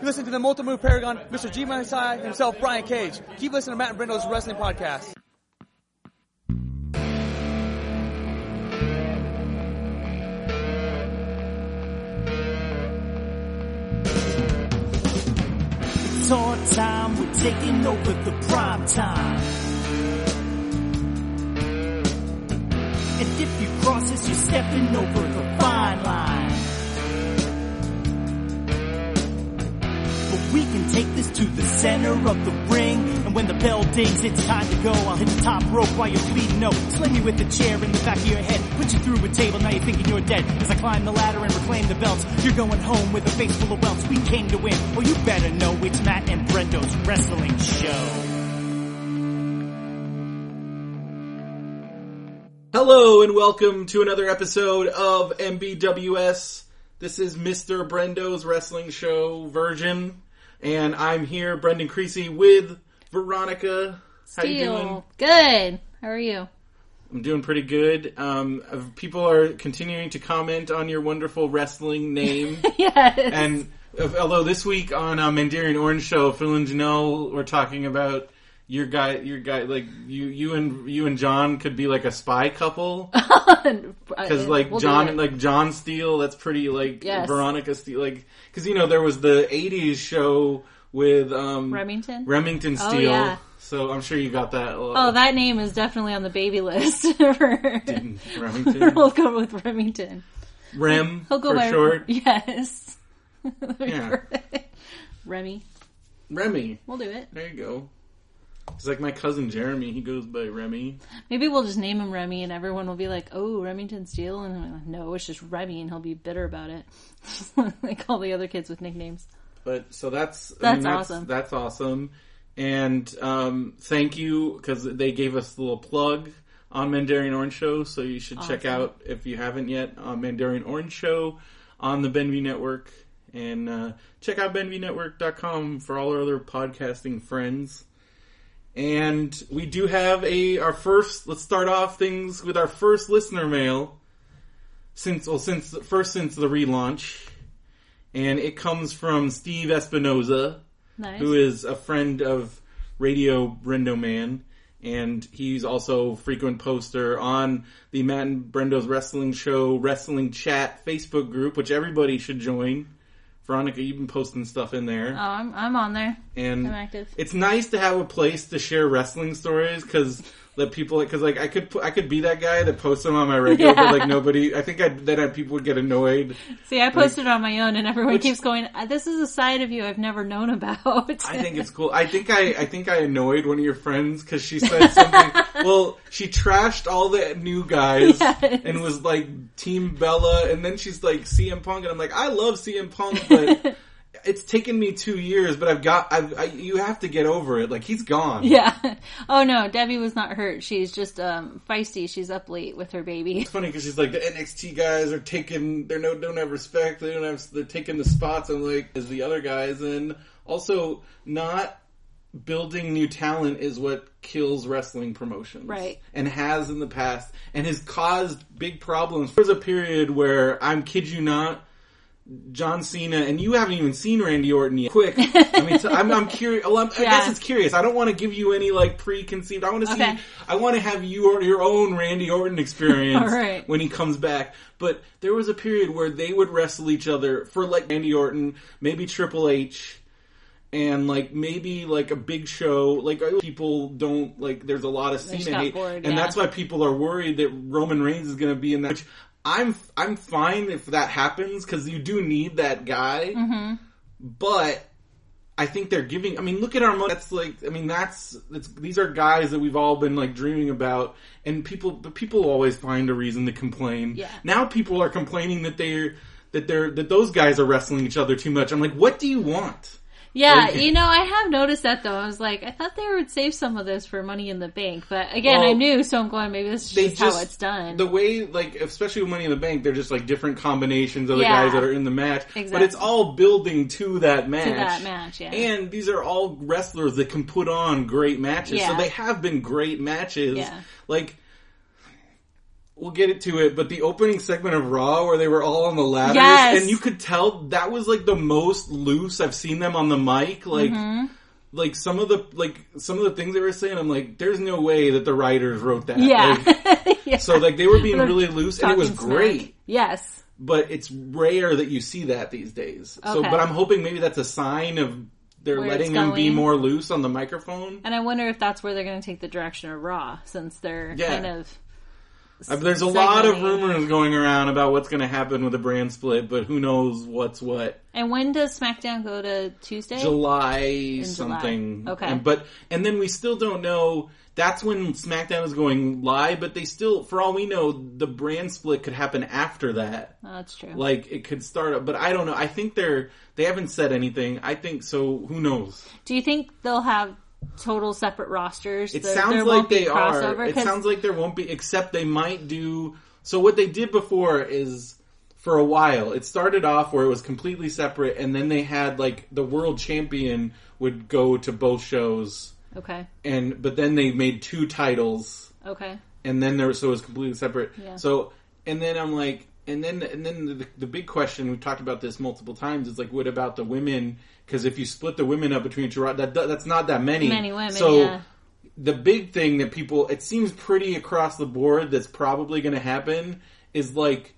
You listen to the Multi-Move Paragon, Mr. G. Masai himself, Brian Cage. Keep listening to Matt and Brendo's Wrestling Podcast. It's our time, we're taking over the prime time. And if you cross us, you're stepping over the fine line. But we can take this to the center of the ring. And when the bell dings, it's time to go. I'll hit the top rope while you're bleeding. No, slam you with a chair in the back of your head. Put you through a table, now you're thinking you're dead. As I climb the ladder and reclaim the belts, you're going home with a face full of welts. We came to win. Well, you better know it's Matt and Brendo's Wrestling Show. Hello and welcome to another episode of MBWS. This is Mr. Brendo's Wrestling Show version, and I'm here, Brendan Creasy, with Veronica. How you doing? Good. How are you? I'm doing pretty good. People are continuing to comment on your wonderful wrestling name. Yes. And although this week on Mandarin Orange Show, Phil and Janelle were talking about your guy, like you and John could be like a spy couple, because like we'll John, like John Steele, that's pretty like yes. Veronica Steele, like because you know there was the '80s show with Remington Steele, oh, yeah. So I'm sure you got that. Oh, that name is definitely on the baby list for Remington. We'll go with Remington. Rem, he'll go for by short. Yes, yeah. Remy, we'll do it. There you go. It's like my cousin Jeremy, he goes by Remy. Maybe we'll just name him Remy and everyone will be like, oh, Remington Steele? And I'm like, no, it's just Remy, and he'll be bitter about it. Like all the other kids with nicknames. But, so that's awesome. That's awesome. And thank you, because they gave us a little plug on Mandarin Orange Show, so you should awesome. Check out, if you haven't yet, on Mandarin Orange Show on the Benview Network. And check out BenviewNetwork.com for all our other podcasting friends. And we do have our first, let's start off things with our first listener mail since the relaunch. And it comes from Steve Espinoza, nice. Who is a friend of Radio Brendo Man. And he's also a frequent poster on the Matt and Brendo's Wrestling Show Wrestling Chat Facebook group, which everybody should join. Veronica, you've been posting stuff in there. Oh, I'm on there. And I'm active. It's nice to have a place to share wrestling stories because that people, because like I could be that guy that posts them on my regular, yeah. But like nobody. I think people would get annoyed. See, I posted on my own, and everyone keeps going, "This is a side of you I've never known about." I think it's cool. I think I annoyed one of your friends because she said something. Well, she trashed all the new guys yes. and was like Team Bella, and then she's like CM Punk, and I'm like, I love CM Punk, but it's taken me 2 years, but you have to get over it. Like, he's gone. Yeah. Oh no, Debbie was not hurt. She's just feisty. She's up late with her baby. It's funny because she's like, the NXT guys are taking, don't have respect. They're taking the spots. I'm like, as the other guys, and also not. Building new talent is what kills wrestling promotions. Right. And has in the past. And has caused big problems. There was a period where, I'm kid you not, John Cena, and you haven't even seen Randy Orton yet. Quick. I mean, I'm curious. Well, I guess it's curious. I don't want to give you any, like, preconceived. I want to see, I want to have your own Randy Orton experience all right. when he comes back. But there was a period where they would wrestle each other for, like, Randy Orton, maybe Triple H, and, like, maybe, like, a Big Show, like, people don't, like, there's a lot of Cena hate. Bored, yeah. And that's why people are worried that Roman Reigns is going to be in that. Which I'm fine if that happens, because you do need that guy. Mm-hmm. But I think they're giving, I mean, look at our money. That's, like, I mean, these are guys that we've all been, like, dreaming about. And people always find a reason to complain. Yeah. Now people are complaining that those guys are wrestling each other too much. I'm like, what do you want? Yeah, you know, I have noticed that, though. I was like, I thought they would save some of this for Money in the Bank. But, again, I knew, so I'm going, maybe this is just how it's done. The way, like, especially with Money in the Bank, they're just, like, different combinations of the guys that are in the match. Exactly. But it's all building to that match. Yeah. And these are all wrestlers that can put on great matches. Yeah. So they have been great matches. Yeah. Like, We'll get into it, but the opening segment of Raw where they were all on the ladders, yes, and you could tell that was like the most loose I've seen them on the mic. Like, like some of the things they were saying, I'm like, there's no way that the writers wrote that. Yeah. Like, yeah. So like they were being really loose, and it was great. Smack. Yes. But it's rare that you see that these days. Okay. So, but I'm hoping maybe that's a sign of they're letting them be more loose on the microphone. And I wonder if that's where they're going to take the direction of Raw, since they're kind of. There's a lot of rumors going around about what's going to happen with the brand split, but who knows what's what. And when does SmackDown go to Tuesday? July something. July. Okay. And then we still don't know. That's when SmackDown is going live, but they still, for all we know, the brand split could happen after that. Oh, that's true. Like, it could start up, but I don't know. I think they haven't said anything. I think so. Who knows? Do you think they'll have total separate rosters? It sounds like they are. It sounds like there won't be, except they might do. So what they did before is, for a while, it started off where it was completely separate, and then they had like the world champion would go to both shows. Okay. But then they made two titles. Okay. And then so it was completely separate. Yeah. So, and then I'm like, and then the big question, we've talked about this multiple times, is like, what about the women? Because if you split the women up between Toronto, that's not that many women. So the big thing that it seems pretty across the board that's probably going to happen is like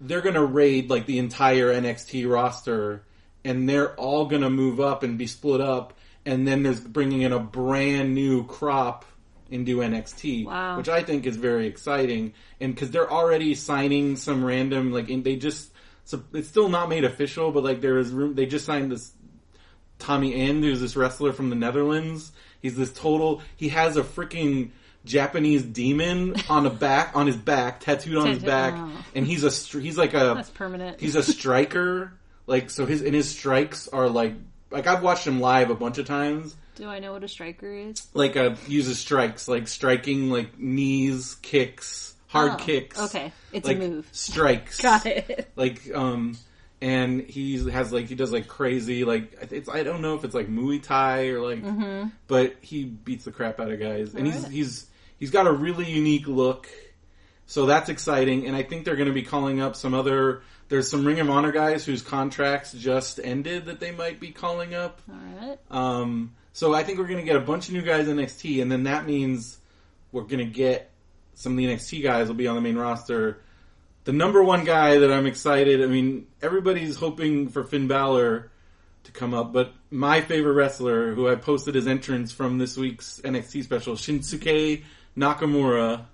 they're going to raid like the entire NXT roster, and they're all going to move up and be split up, and then there's bringing in a brand new crop into NXT, wow, which I think is very exciting, and because they're already signing some random it's still not made official, but like there is room. They just signed this. Tommy End, who's this wrestler from the Netherlands. He has a freaking Japanese demon on his back, tattooed on his back, and that's permanent. He's a striker, like, so his strikes are like I've watched him live a bunch of times. Do I know what a striker is? Like, uses strikes, like striking, like knees, kicks, hard kicks. Okay, it's like a move. Strikes. Got it. Like, and he does like crazy, like, I don't know if it's like Muay Thai or like, but he beats the crap out of guys. And he's got a really unique look. So that's exciting. And I think they're going to be calling up there's some Ring of Honor guys whose contracts just ended that they might be calling up. All right. So I think we're going to get a bunch of new guys in NXT, and then that means we're going to get some of the NXT guys will be on the main roster. The number one guy that I'm excited, I mean, everybody's hoping for Finn Balor to come up, but my favorite wrestler, who I posted his entrance from this week's NXT special, Shinsuke Nakamura,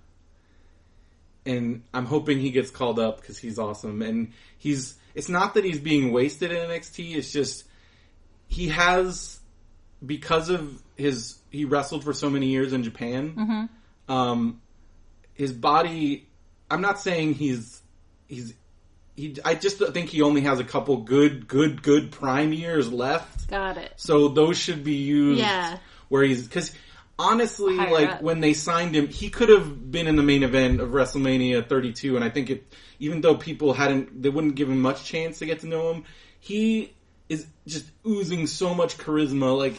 and I'm hoping he gets called up because he's awesome, and it's not that he's being wasted in NXT, it's just, he wrestled for so many years in Japan, his body, I'm not saying I just think he only has a couple good prime years left. Got it. So those should be used where he's, because honestly, higher like up. When they signed him, he could have been in the main event of WrestleMania 32, and I think even though people they wouldn't give him much chance to get to know him, he is just oozing so much charisma. Like,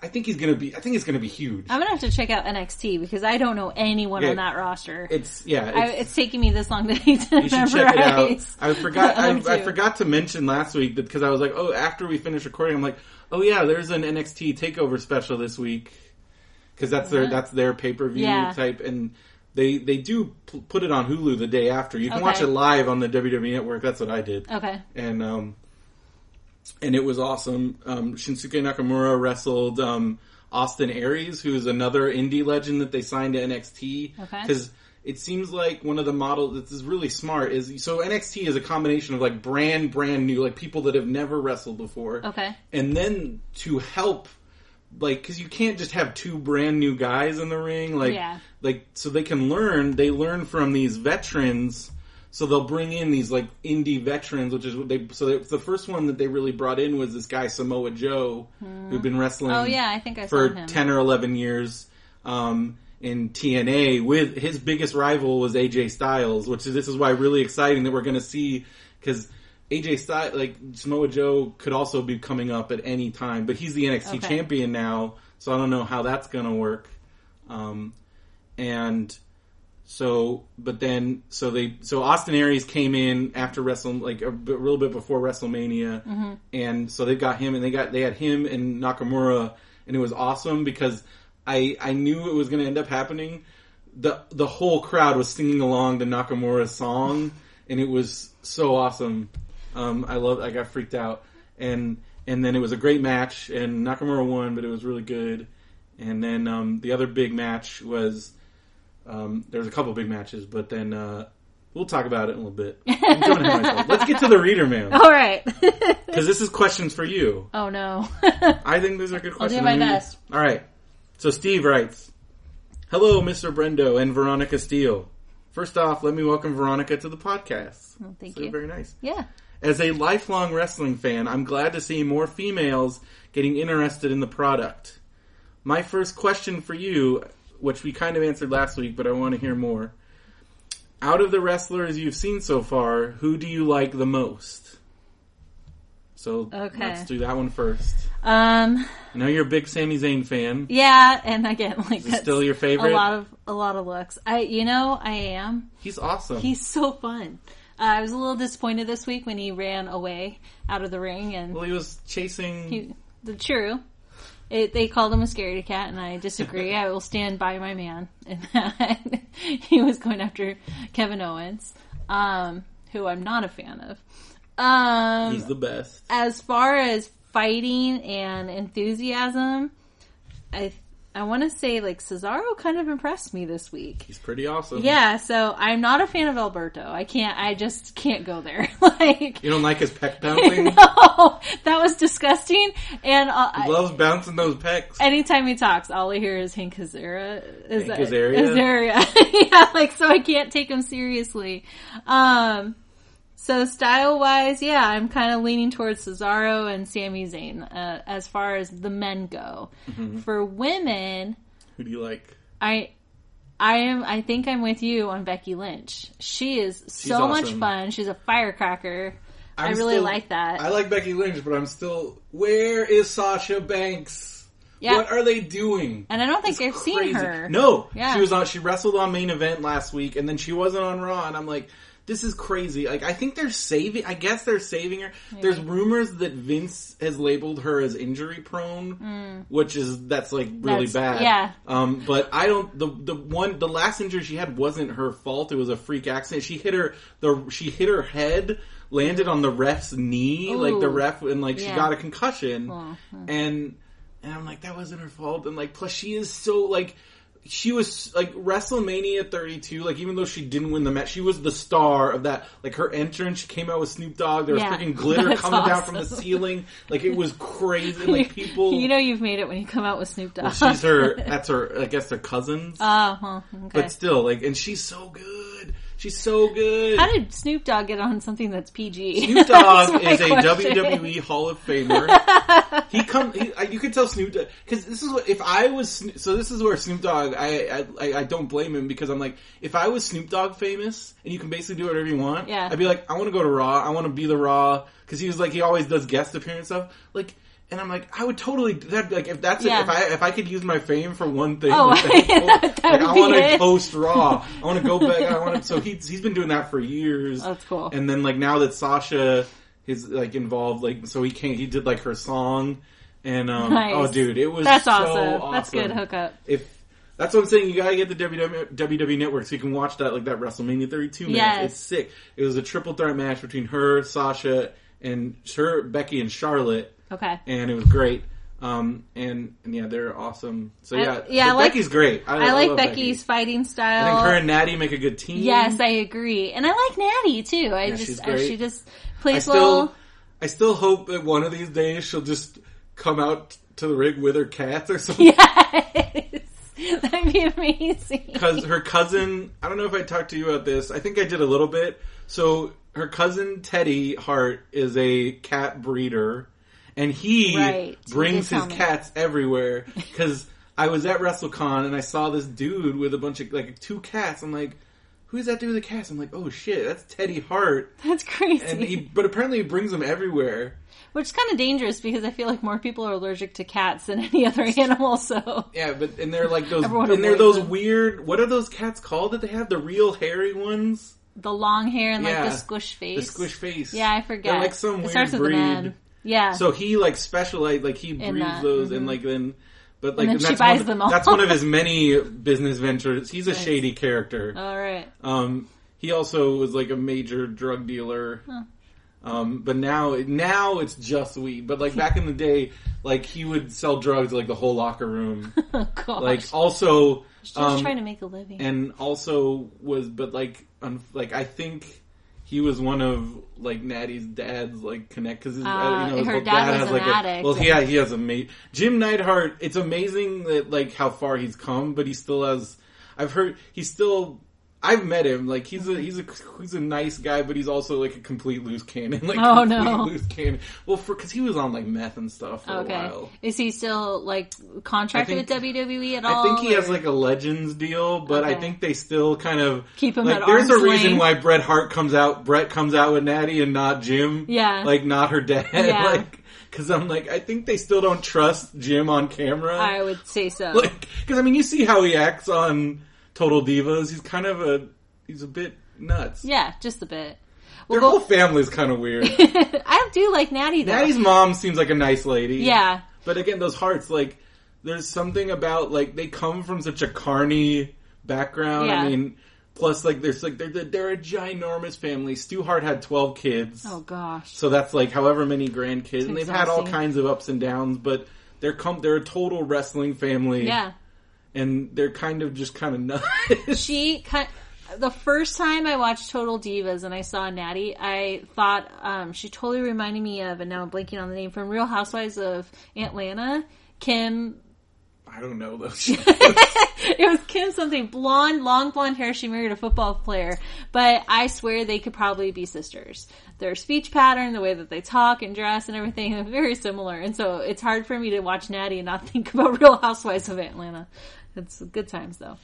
I think it's gonna be huge. I'm gonna have to check out NXT because I don't know anyone on that roster. It's taking me this long to remember. Check it out. I forgot to mention last week that, because I was like, after we finished recording, I'm like, there's an NXT Takeover special this week, because that's their pay-per-view type, and They do put it on Hulu the day after. You can watch it live on the WWE Network. That's what I did. Okay. And it was awesome. Shinsuke Nakamura wrestled Austin Aries, who is another indie legend that they signed to NXT. Okay. Because it seems like one of the models that is really smart is... So NXT is a combination of like brand new, like people that have never wrestled before. Okay. And then to help... Like, because you can't just have two brand new guys in the ring. Like, so they can learn. They learn from these veterans... So they'll bring in these like indie veterans, which is what they. So the first one that they really brought in was this guy Samoa Joe, who'd been wrestling. Oh yeah, I think I saw him. 10 or 11 years in TNA. With his biggest rival was AJ Styles, this is why really exciting that we're going to see, because AJ Styles, like Samoa Joe, could also be coming up at any time, but he's the NXT champion now, so I don't know how that's going to work, and. So Austin Aries came in after WrestleMania, like a little bit before WrestleMania, mm-hmm. and so they got him, and they had him and Nakamura, and it was awesome because I knew it was going to end up happening. The whole crowd was singing along to Nakamura's song, and it was so awesome. I got freaked out, and then it was a great match, and Nakamura won, but it was really good. And then the other big match was. There's a couple big matches, but then we'll talk about it in a little bit. Let's get to the reader mail. All right. Because this is questions for you. Oh, no. I think these are good questions. I'll do my best. All right. So Steve writes, "Hello, Mr. Brendo and Veronica Steele. First off, let me welcome Veronica to the podcast." Oh, thank you. Very nice. Yeah. "As a lifelong wrestling fan, I'm glad to see more females getting interested in the product. My first question for you, which we kind of answered last week, but I want to hear more. Out of the wrestlers you've seen so far, who do you like the most?" So let's do that one first. I know you're a big Sami Zayn fan. Yeah, and again, like, that's still your favorite. A lot of looks. I am. He's awesome. He's so fun. I was a little disappointed this week when he ran away out of the ring, and he was chasing. True. They called him a scaredy cat, and I disagree. I will stand by my man in that. He was going after Kevin Owens, who I'm not a fan of. He's the best. As far as fighting and enthusiasm, I want to say, like, Cesaro kind of impressed me this week. He's pretty awesome. Yeah, so I'm not a fan of Alberto. I just can't go there. You don't like his pec bouncing? No, that was disgusting. And he loves bouncing those pecs. Anytime he talks, all I hear is Hank Azaria. Hank Azaria. Yeah, so I can't take him seriously. So style-wise, yeah, I'm kind of leaning towards Cesaro and Sami Zayn as far as the men go. Mm-hmm. For women, who do you like? I think I'm with you on Becky Lynch. She's so awesome. Much fun. She's a firecracker. I really like that. I like Becky Lynch, but I'm still. Where is Sasha Banks? Yeah. What are they doing? And I don't think I've seen her. No, yeah. She was on. She wrestled on main event last week, and then she wasn't on Raw. And I'm like. This is crazy. I think they're saving her. Maybe. There's rumors that Vince has labeled her as injury prone, which is, that's really bad. Yeah. But I don't, the last injury she had wasn't her fault. It was a freak accident. She hit her head, landed on the ref's knee, ooh. Like the ref, and she got a concussion. Mm-hmm. And I'm like, that wasn't her fault. And plus she is so she was, WrestleMania 32, even though she didn't win the match, she was the star of that. Her entrance, she came out with Snoop Dogg, there was freaking glitter coming down from the ceiling. It was crazy. People... You know you've made it when you come out with Snoop Dogg. Well, they're cousins. Okay. But still, and she's so good. She's so good. How did Snoop Dogg get on something that's PG? Snoop Dogg is a WWE Hall of Famer. You could tell Snoop Dogg, because this is what, if I was, so this is where Snoop Dogg, I don't blame him, because I'm like, if I was Snoop Dogg famous, and you can basically do whatever you want, I'd be like, I want to go to Raw, I want to be the Raw, because he always does guest appearance stuff, and I'm like, I would totally do that. If that's it, if I could use my fame for one thing, I want to host Raw. I want to go back. So he's been doing that for years. That's cool. And then now that Sasha is involved, so he did her song, and nice. Oh dude, it was awesome. That's good hookup. That's what I'm saying. You gotta get the WWE Network so you can watch that that WrestleMania 32 match. Yes. It's sick. It was a triple threat match between her, Sasha, and Becky and Charlotte. Okay. And it was great. And they're awesome. So Becky's great. I like Becky's fighting style. I think her and Natty make a good team. Yes, I agree. And I like Natty too. She just plays well. I still hope that one of these days she'll just come out to the ring with her cats or something. Yes. That'd be amazing. Because her cousin, I don't know if I talked to you about this. I think I did a little bit. So her cousin Teddy Hart is a cat breeder. And he brings his cats everywhere. Because I was at WrestleCon and I saw this dude with a bunch of, two cats. I'm like, who's that dude with the cast? I'm like, oh shit, that's Teddy Hart. That's crazy. And but apparently he brings them everywhere. Which is kind of dangerous because I feel like more people are allergic to cats than any other animal, so... Yeah, but, and they're like those... and they're those weird... What are those cats called that they have? The real hairy ones? The long hair and, like, the squish face. The squish face. Yeah, I forget. They're, like, some weird breed. Yeah. So he, like, specialized... Like, he breeds those and, like, then... But, like, and then she buys them all. That's one of his many business ventures. He's a shady character. All right. He also was, like, a major drug dealer... Huh. But now it's just weed. But, like, back in the day, like, he would sell drugs to, like, the whole locker room. Oh, gosh. Like, also... He's just trying to make a living. And also was... But, like, I think he was one of, like, Natty's dad's, like, connect... Because, her dad was an addict. Well, yeah, he has a mate. Jim Neidhart, it's amazing that, like, how far he's come, but he still has... I've met him. Like, he's a nice guy, but he's also, like, a complete loose cannon. Like, oh, no. Loose cannon. Well, because he was on, like, meth and stuff for a while. Is he still, like, contracted with WWE at all? I think he has, like, a Legends deal, but I think they still kind of... Keep him like, at arm's length. There's a reason why Bret comes out with Natty and not Jim. Yeah. Like, not her dad. Yeah. Like... Because I'm like, I think they still don't trust Jim on camera. I would say so. Like, because, I mean, you see how he acts on... Total Divas. He's kind of he's a bit nuts. Yeah, just a bit. Well, their whole family's kind of weird. I do like Natty though. Natty's mom seems like a nice lady. Yeah. But again, those hearts, like, there's something about, like, they come from such a carny background. Yeah. I mean, plus, like, there's, like, they're a ginormous family. Stu Hart had 12 kids. Oh gosh. So that's, like, however many grandkids. It's and they've had all kinds of ups and downs, but they're a total wrestling family. Yeah. And they're kind of nuts. The first time I watched Total Divas and I saw Natty, I thought, she totally reminded me of, and now I'm blanking on the name, from Real Housewives of Atlanta, Kim... I don't know those. It was Kim something. Blonde, long blonde hair. She married a football player. But I swear they could probably be sisters. Their speech pattern, the way that they talk and dress and everything are very similar. And so it's hard for me to watch Natty and not think about Real Housewives of Atlanta. It's good times, though.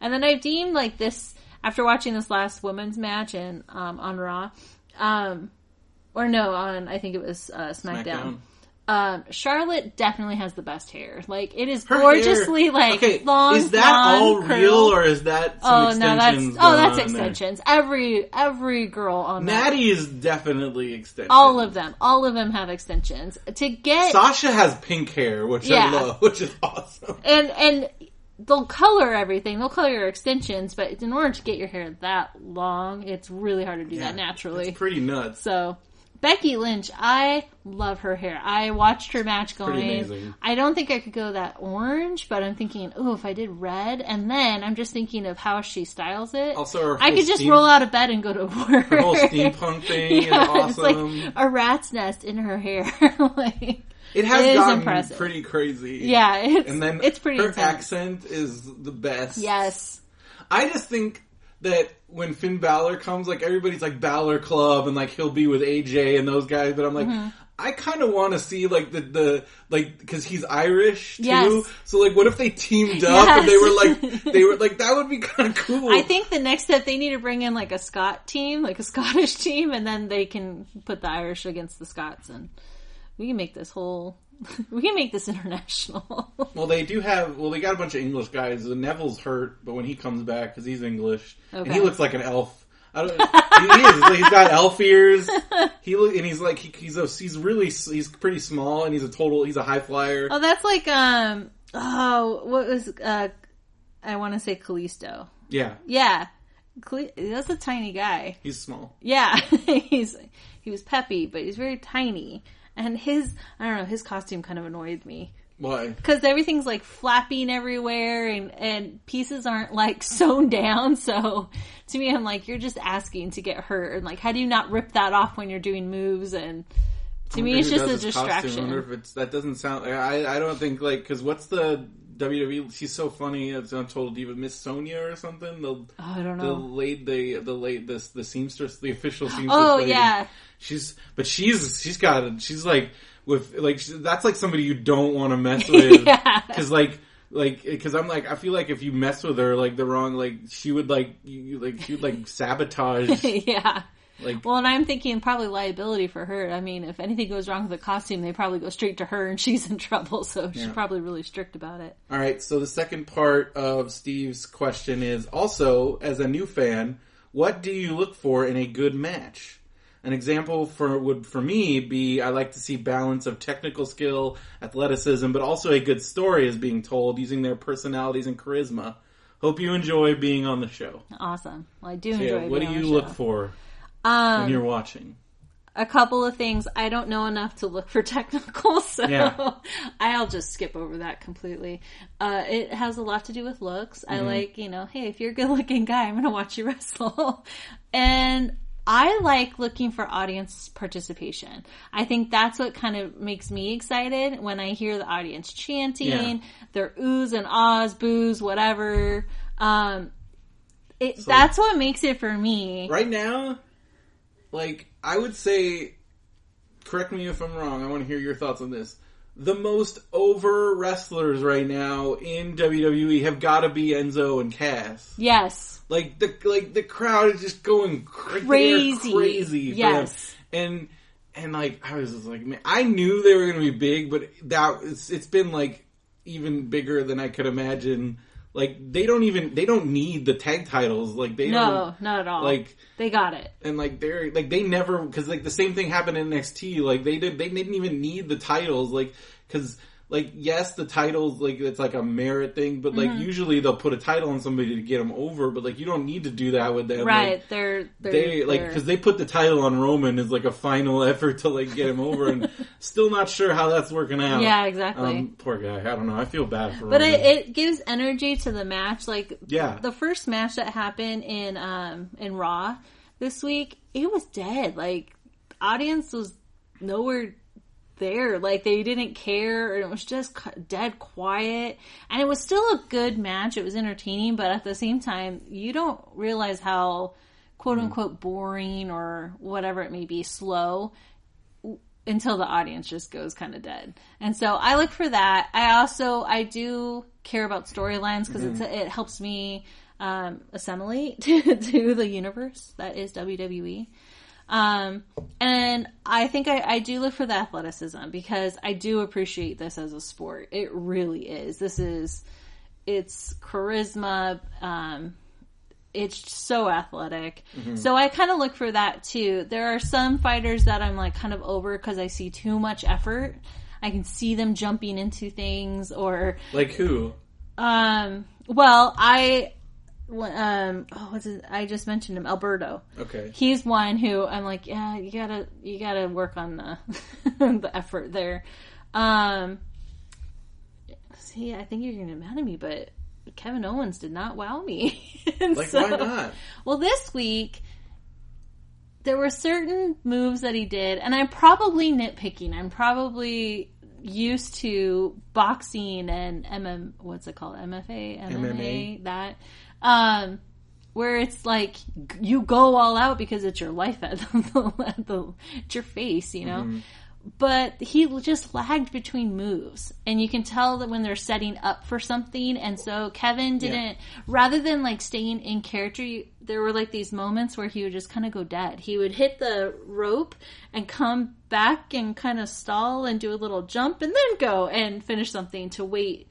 And then I deemed, like, this, after watching this last women's match and on Raw, I think it was SmackDown. Charlotte definitely has the best hair. Like, it is gorgeously, like, long, is that all curl. Real, or is that some extensions? That's extensions. There. Every girl on Natty is definitely extensions. All of them have extensions. Sasha has pink hair, which I love, which is awesome. And they'll color everything. They'll color your extensions, but in order to get your hair that long, it's really hard to do that naturally. It's pretty nuts. So... Becky Lynch, I love her hair. I watched her match going. I don't think I could go that orange, but I'm thinking, oh, if I did red, and then I'm just thinking of how she styles it. Also, I could just roll out of bed and go to work. Her whole steampunk thing is awesome. It's like a rat's nest in her hair. Like, it has gotten impressive. Pretty crazy. Yeah, it's pretty intense. Her accent is the best. Yes. I just think... that when Finn Balor comes, like, everybody's like Balor Club and, like, he'll be with AJ and those guys, but I'm like, I kind of want to see, like, because he's Irish too, so, like, what if they teamed up and they were like, that would be kind of cool. I think the next step, they need to bring in, like, a Scot team, like a Scottish team, and then they can put the Irish against the Scots and we can make this whole... We can make this international. Well, they got a bunch of English guys. Neville's hurt, but when he comes back, because he's English, and he looks like an elf. He's got elf ears. He's pretty small, and he's a high flyer. Oh, that's like, I want to say Kalisto. Yeah. Yeah. That's a tiny guy. He's small. Yeah. He was peppy, but he's very tiny. And his costume kind of annoyed me. Why? Because everything's, like, flapping everywhere and pieces aren't, like, sewn down. So, to me, I'm like, you're just asking to get hurt. And, like, how do you not rip that off when you're doing moves? And to me, it's just a distraction. Costume. I wonder if that doesn't sound... I don't think, like... Because what's the WWE... She's so funny. It's on Total Diva. Miss Sonia or something? I don't know. The seamstress, the official seamstress lady. Yeah. She's like that's like somebody you don't want to mess with. Because Like, because I'm like, I feel like if you mess with her, like, the wrong, like, she would sabotage. Yeah. Like, well, and I'm thinking probably liability for her. I mean, if anything goes wrong with the costume, they probably go straight to her and she's in trouble. So she's probably really strict about it. All right. So the second part of Steve's question is also, as a new fan, what do you look for in a good match? An example would for me be, I like to see balance of technical skill, athleticism, but also a good story is being told using their personalities and charisma. Hope you enjoy being on the show. Awesome. Well, I do enjoy being on the show. What do you look for? When you're watching. A couple of things. I don't know enough to look for technicals, so I'll just skip over that completely. It has a lot to do with looks. Mm-hmm. I like, hey, if you're a good-looking guy, I'm going to watch you wrestle. And I like looking for audience participation. I think that's what kind of makes me excited when I hear the audience chanting, their oohs and ahs, boos, whatever. That's what makes it for me. Right now... Like, I would say, correct me if I'm wrong, I want to hear your thoughts on this. The most over wrestlers right now in WWE have got to be Enzo and Cass. Yes. Like the crowd is just going crazy. Yes. For them. And like, I was just like, man, I knew they were going to be big, but it's been like even bigger than I could imagine. Like, they don't need the tag titles. Like, they don't. No, not at all. Like, they got it. And like, they never, cause the same thing happened in NXT. Like, they didn't even need the titles. Like, cause, like, yes, the titles, like, it's like a merit thing, but like, usually they'll put a title on somebody to get them over, but like, you don't need to do that with them. Right. Like, cause they put the title on Roman as like a final effort to like get him over, and still not sure how that's working out. Yeah, exactly. Poor guy. I don't know. I feel bad for Roman. But it gives energy to the match. Like, the first match that happened in Raw this week, it was dead. Like, audience was nowhere there, like, they didn't care, and it was just dead quiet, and it was still a good match. It was entertaining, but at the same time, you don't realize how quote unquote boring or whatever it may be, slow, until the audience just goes kind of dead. And so I look for that. I do care about storylines, because it helps me assimilate to the universe that is WWE. And I think I do look for the athleticism, because I do appreciate this as a sport. It really is. It's charisma. It's so athletic. Mm-hmm. So I kind of look for that too. There are some fighters that I'm like kind of over, because I see too much effort. I can see them jumping into things, or like who? I just mentioned him, Alberto. Okay. He's one who I'm like, yeah, you gotta work on the the effort there. See, I think you're gonna get mad at me, but Kevin Owens did not wow me. Why not? Well, this week there were certain moves that he did, and I'm probably nitpicking. I'm probably used to boxing and MMA. That. Where it's like, you go all out because it's your life at your face, Mm-hmm. But he just lagged between moves. And you can tell that when they're setting up for something. And so Kevin didn't, rather than like staying in character, there were like these moments where he would just kind of go dead. He would hit the rope and come back and kind of stall and do a little jump and then go and finish something to wait.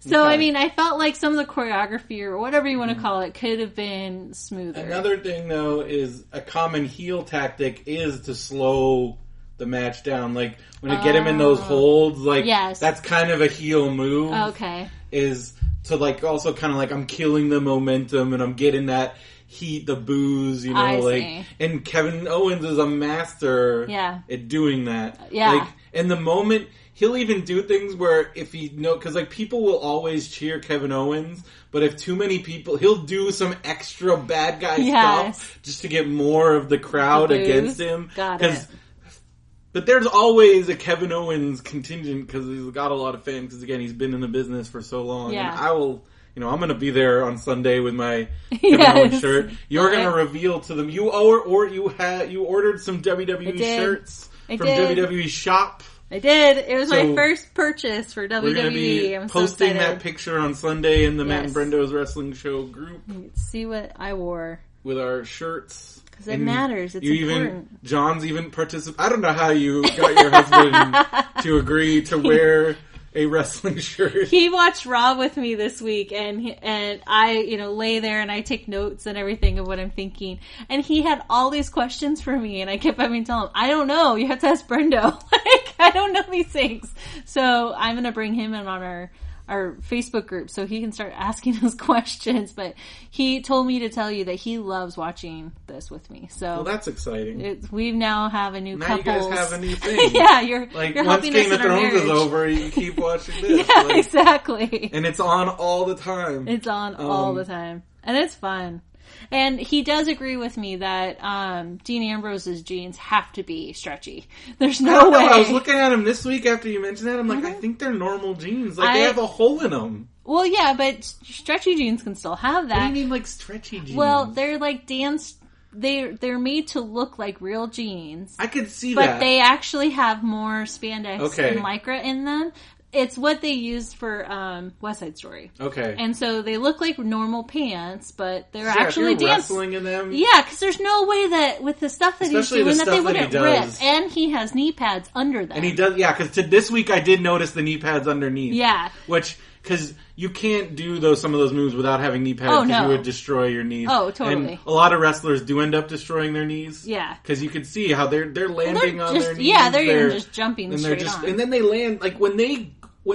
So, okay. I mean, I felt like some of the choreography or whatever you want to call it could have been smoother. Another thing, though, is a common heel tactic is to slow the match down. Like, when you get him in those holds, like, that's kind of a heel move. Okay. Is to, like, also kind of like, I'm killing the momentum and I'm getting that heat, the booze, I see. And Kevin Owens is a master at doing that. Yeah. Like, in the moment... He'll even do things where if he because like people will always cheer Kevin Owens, but if too many people, he'll do some extra bad guy stuff just to get more of the crowd against him. Got it. But there's always a Kevin Owens contingent, because he's got a lot of fans. Because again, he's been in the business for so long. Yeah. And I will, I'm going to be there on Sunday with my Kevin Owens shirt. You're going to reveal to them you ordered some WWE shirts from WWE shop. I did. It was my first purchase for WWE. We're be I'm posting so that picture on Sunday in the Matt and Brendo's Wrestling Show group. See what I wore with our shirts. Because it matters. It's important. John's even participated. I don't know how you got your husband to agree to wear a wrestling shirt. He watched Raw with me this week, and I, lay there and I take notes and everything of what I'm thinking. And he had all these questions for me, and I kept having to tell him, I don't know. You have to ask Brendo. I don't know these things. So I'm going to bring him in on our Facebook group so he can start asking us questions. But he told me to tell you that he loves watching this with me. So well, that's exciting. We now have a new couple. Now you guys have a new thing. Yeah, you're once Game of Thrones is over, you keep watching this. Yeah, exactly. And it's on all the time. It's on all the time. And it's fun. And he does agree with me that Dean Ambrose's jeans have to be stretchy. There's no way. I was looking at them this week after you mentioned that. I'm like, I think they're normal jeans. Like, they have a hole in them. Well, yeah, but stretchy jeans can still have that. What do you mean, like, stretchy jeans? Well, they're like dance... They're made to look like real jeans. I could see that. But they actually have more spandex and lycra in them. It's what they used for West Side Story. Okay. And so they look like normal pants, but they're actually wrestling in them. Yeah, because there's no way that with the stuff that he's doing that they wouldn't rip. And he has knee pads under them. And he does, yeah, because this week I did notice the knee pads underneath. Yeah. Which, because you can't do some of those moves without having knee pads because you would destroy your knees. Oh, totally. And a lot of wrestlers do end up destroying their knees. Yeah. Because you can see how they're landing on their knees. Yeah, they're even just jumping straight on. And then they land, like, when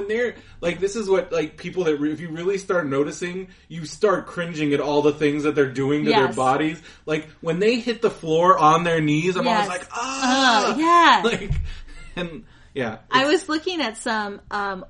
they're, like, this is what, like, people that, if you really start noticing, you start cringing at all the things that they're doing to their bodies. Like, when they hit the floor on their knees, I'm always like, ah! Yeah. Like, and, yeah. I was looking at some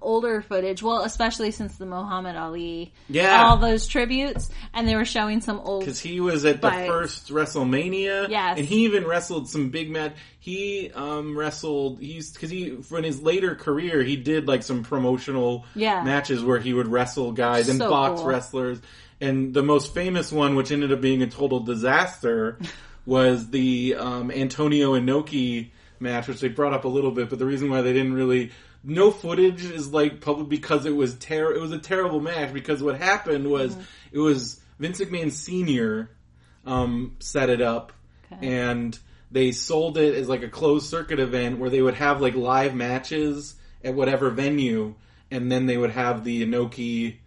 older footage, well, especially since the Muhammad Ali, all those tributes, and they were showing some old... Because he was at the first WrestleMania, and he even wrestled some big match. He wrestled, because in his later career, he did like some promotional matches where he would wrestle guys and box wrestlers. And the most famous one, which ended up being a total disaster, was the Antonio Inoki match, which they brought up a little bit, but the reason why they didn't really... No footage is like public because it was a terrible match, because what happened was it was Vince McMahon Sr. Set it up, and... They sold it as like a closed circuit event where they would have like live matches at whatever venue, and then they would have the Inoki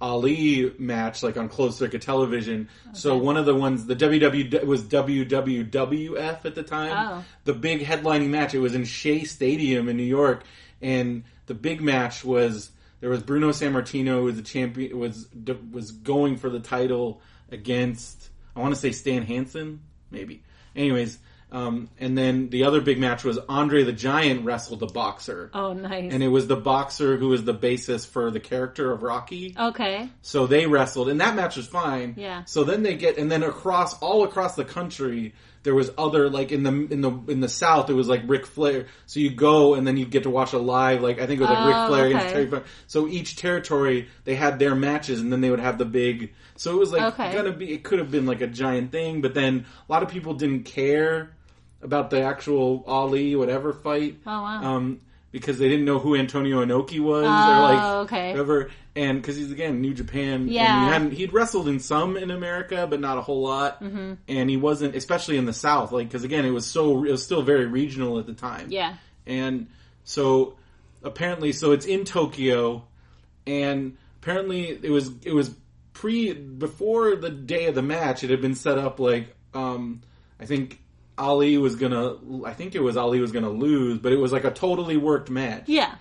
Ali match like on closed circuit television. Okay. So one of the ones, the WW was WWF at the time. Oh. The big headlining match, it was in Shea Stadium in New York, and the big match was there was Bruno Sammartino, who was the champion, was going for the title against, I want to say Stan Hansen, maybe. Anyways. And then the other big match was Andre the Giant wrestled a boxer. Oh, nice. And it was the boxer who was the basis for the character of Rocky. Okay. So they wrestled, and that match was fine. Yeah. So then and then all across the country, there was other, like in the South, it was like Ric Flair. So you go and then you get to watch a live, like I think it was like Ric Flair and Terry Funk. So each territory, they had their matches, and then they would have the big, so it was like it could have been like a giant thing, but then a lot of people didn't care about the actual Ali whatever fight. Oh, wow. Because they didn't know who Antonio Inoki was. Oh, or like, whoever. And because he's, again, New Japan. Yeah. And he'd wrestled in some in America, but not a whole lot. Mm-hmm. And he wasn't, especially in the South, like, because, again, it was still very regional at the time. Yeah. And so, apparently, it's in Tokyo, and apparently it was before the day of the match, it had been set up, like, I think... Ali was gonna lose, but it was like a totally worked match. Yeah.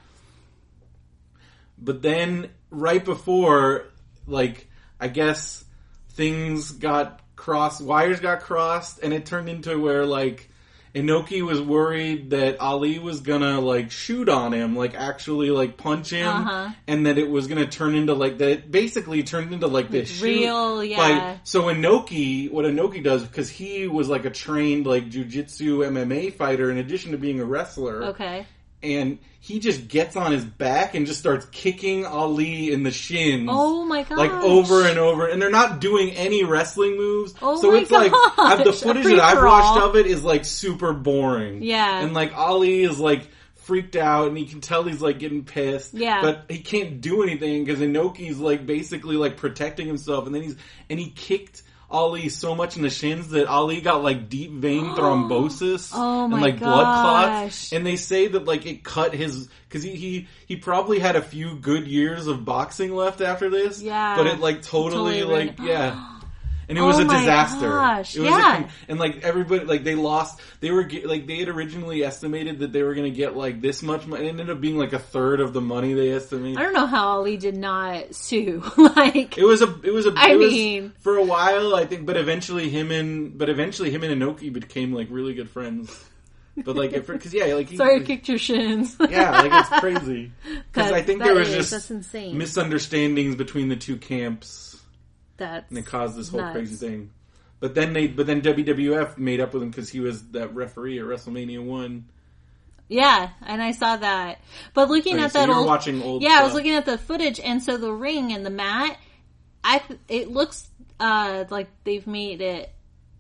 But then, right before, like, I guess things got crossed, wires got crossed, and it turned into where, like, Inoki was worried that Ali was gonna, like, shoot on him, like, actually, like, punch him, and that it was gonna turn into, like, that it basically turned into, like, this real, shoot. Like, so what Inoki does, because he was, like, a trained, like, jiu-jitsu MMA fighter in addition to being a wrestler. Okay. And he just gets on his back and just starts kicking Ali in the shins. Oh my god! Like over and over, and they're not doing any wrestling moves. Oh so my it's gosh. Like the footage that I've watched of it is like super boring. Yeah, and like Ali is like freaked out, and you can tell he's, like, getting pissed. Yeah. But he can't do anything, because Inoki's, like, basically, like, protecting himself. And then he kicked Ali so much in the shins that Ali got, like, deep vein thrombosis and, like, blood clots. And they say that, like, it cut his... Because he probably had a few good years of boxing left after this. Yeah. But it, like, totally like, yeah... And it was a disaster. Gosh. It was and like everybody, like they lost, they were like, they had originally estimated that they were going to get like this much money. It ended up being like a third of the money they estimated. I don't know how Ali did not sue. Like it was for a while, I think, but eventually him and Inoki became like really good friends. But like, because sorry, kicked your shins. Yeah, like it's crazy. Because I think there was just misunderstandings between the two camps. And it caused this whole crazy thing. But then WWF made up with him because he was that referee at WrestleMania 1. Yeah, and I saw that. But I was looking at the footage, and so the ring and the mat, it looks like they've made it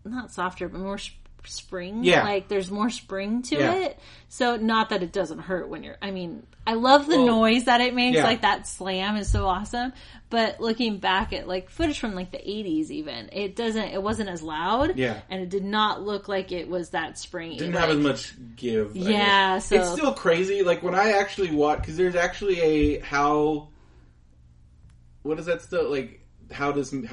not softer, but more spring. Yeah. Like there's more spring to it. So not that it doesn't hurt when you're, I mean, I love the noise that it makes. Yeah. Like that slam is so awesome. But looking back at like footage from like the 80s even, it wasn't as loud. Yeah. And it did not look like it was that springy. It didn't have as much give. Yeah. So it's still crazy. Like when I actually watch, cause there's actually what is that still like? How stuff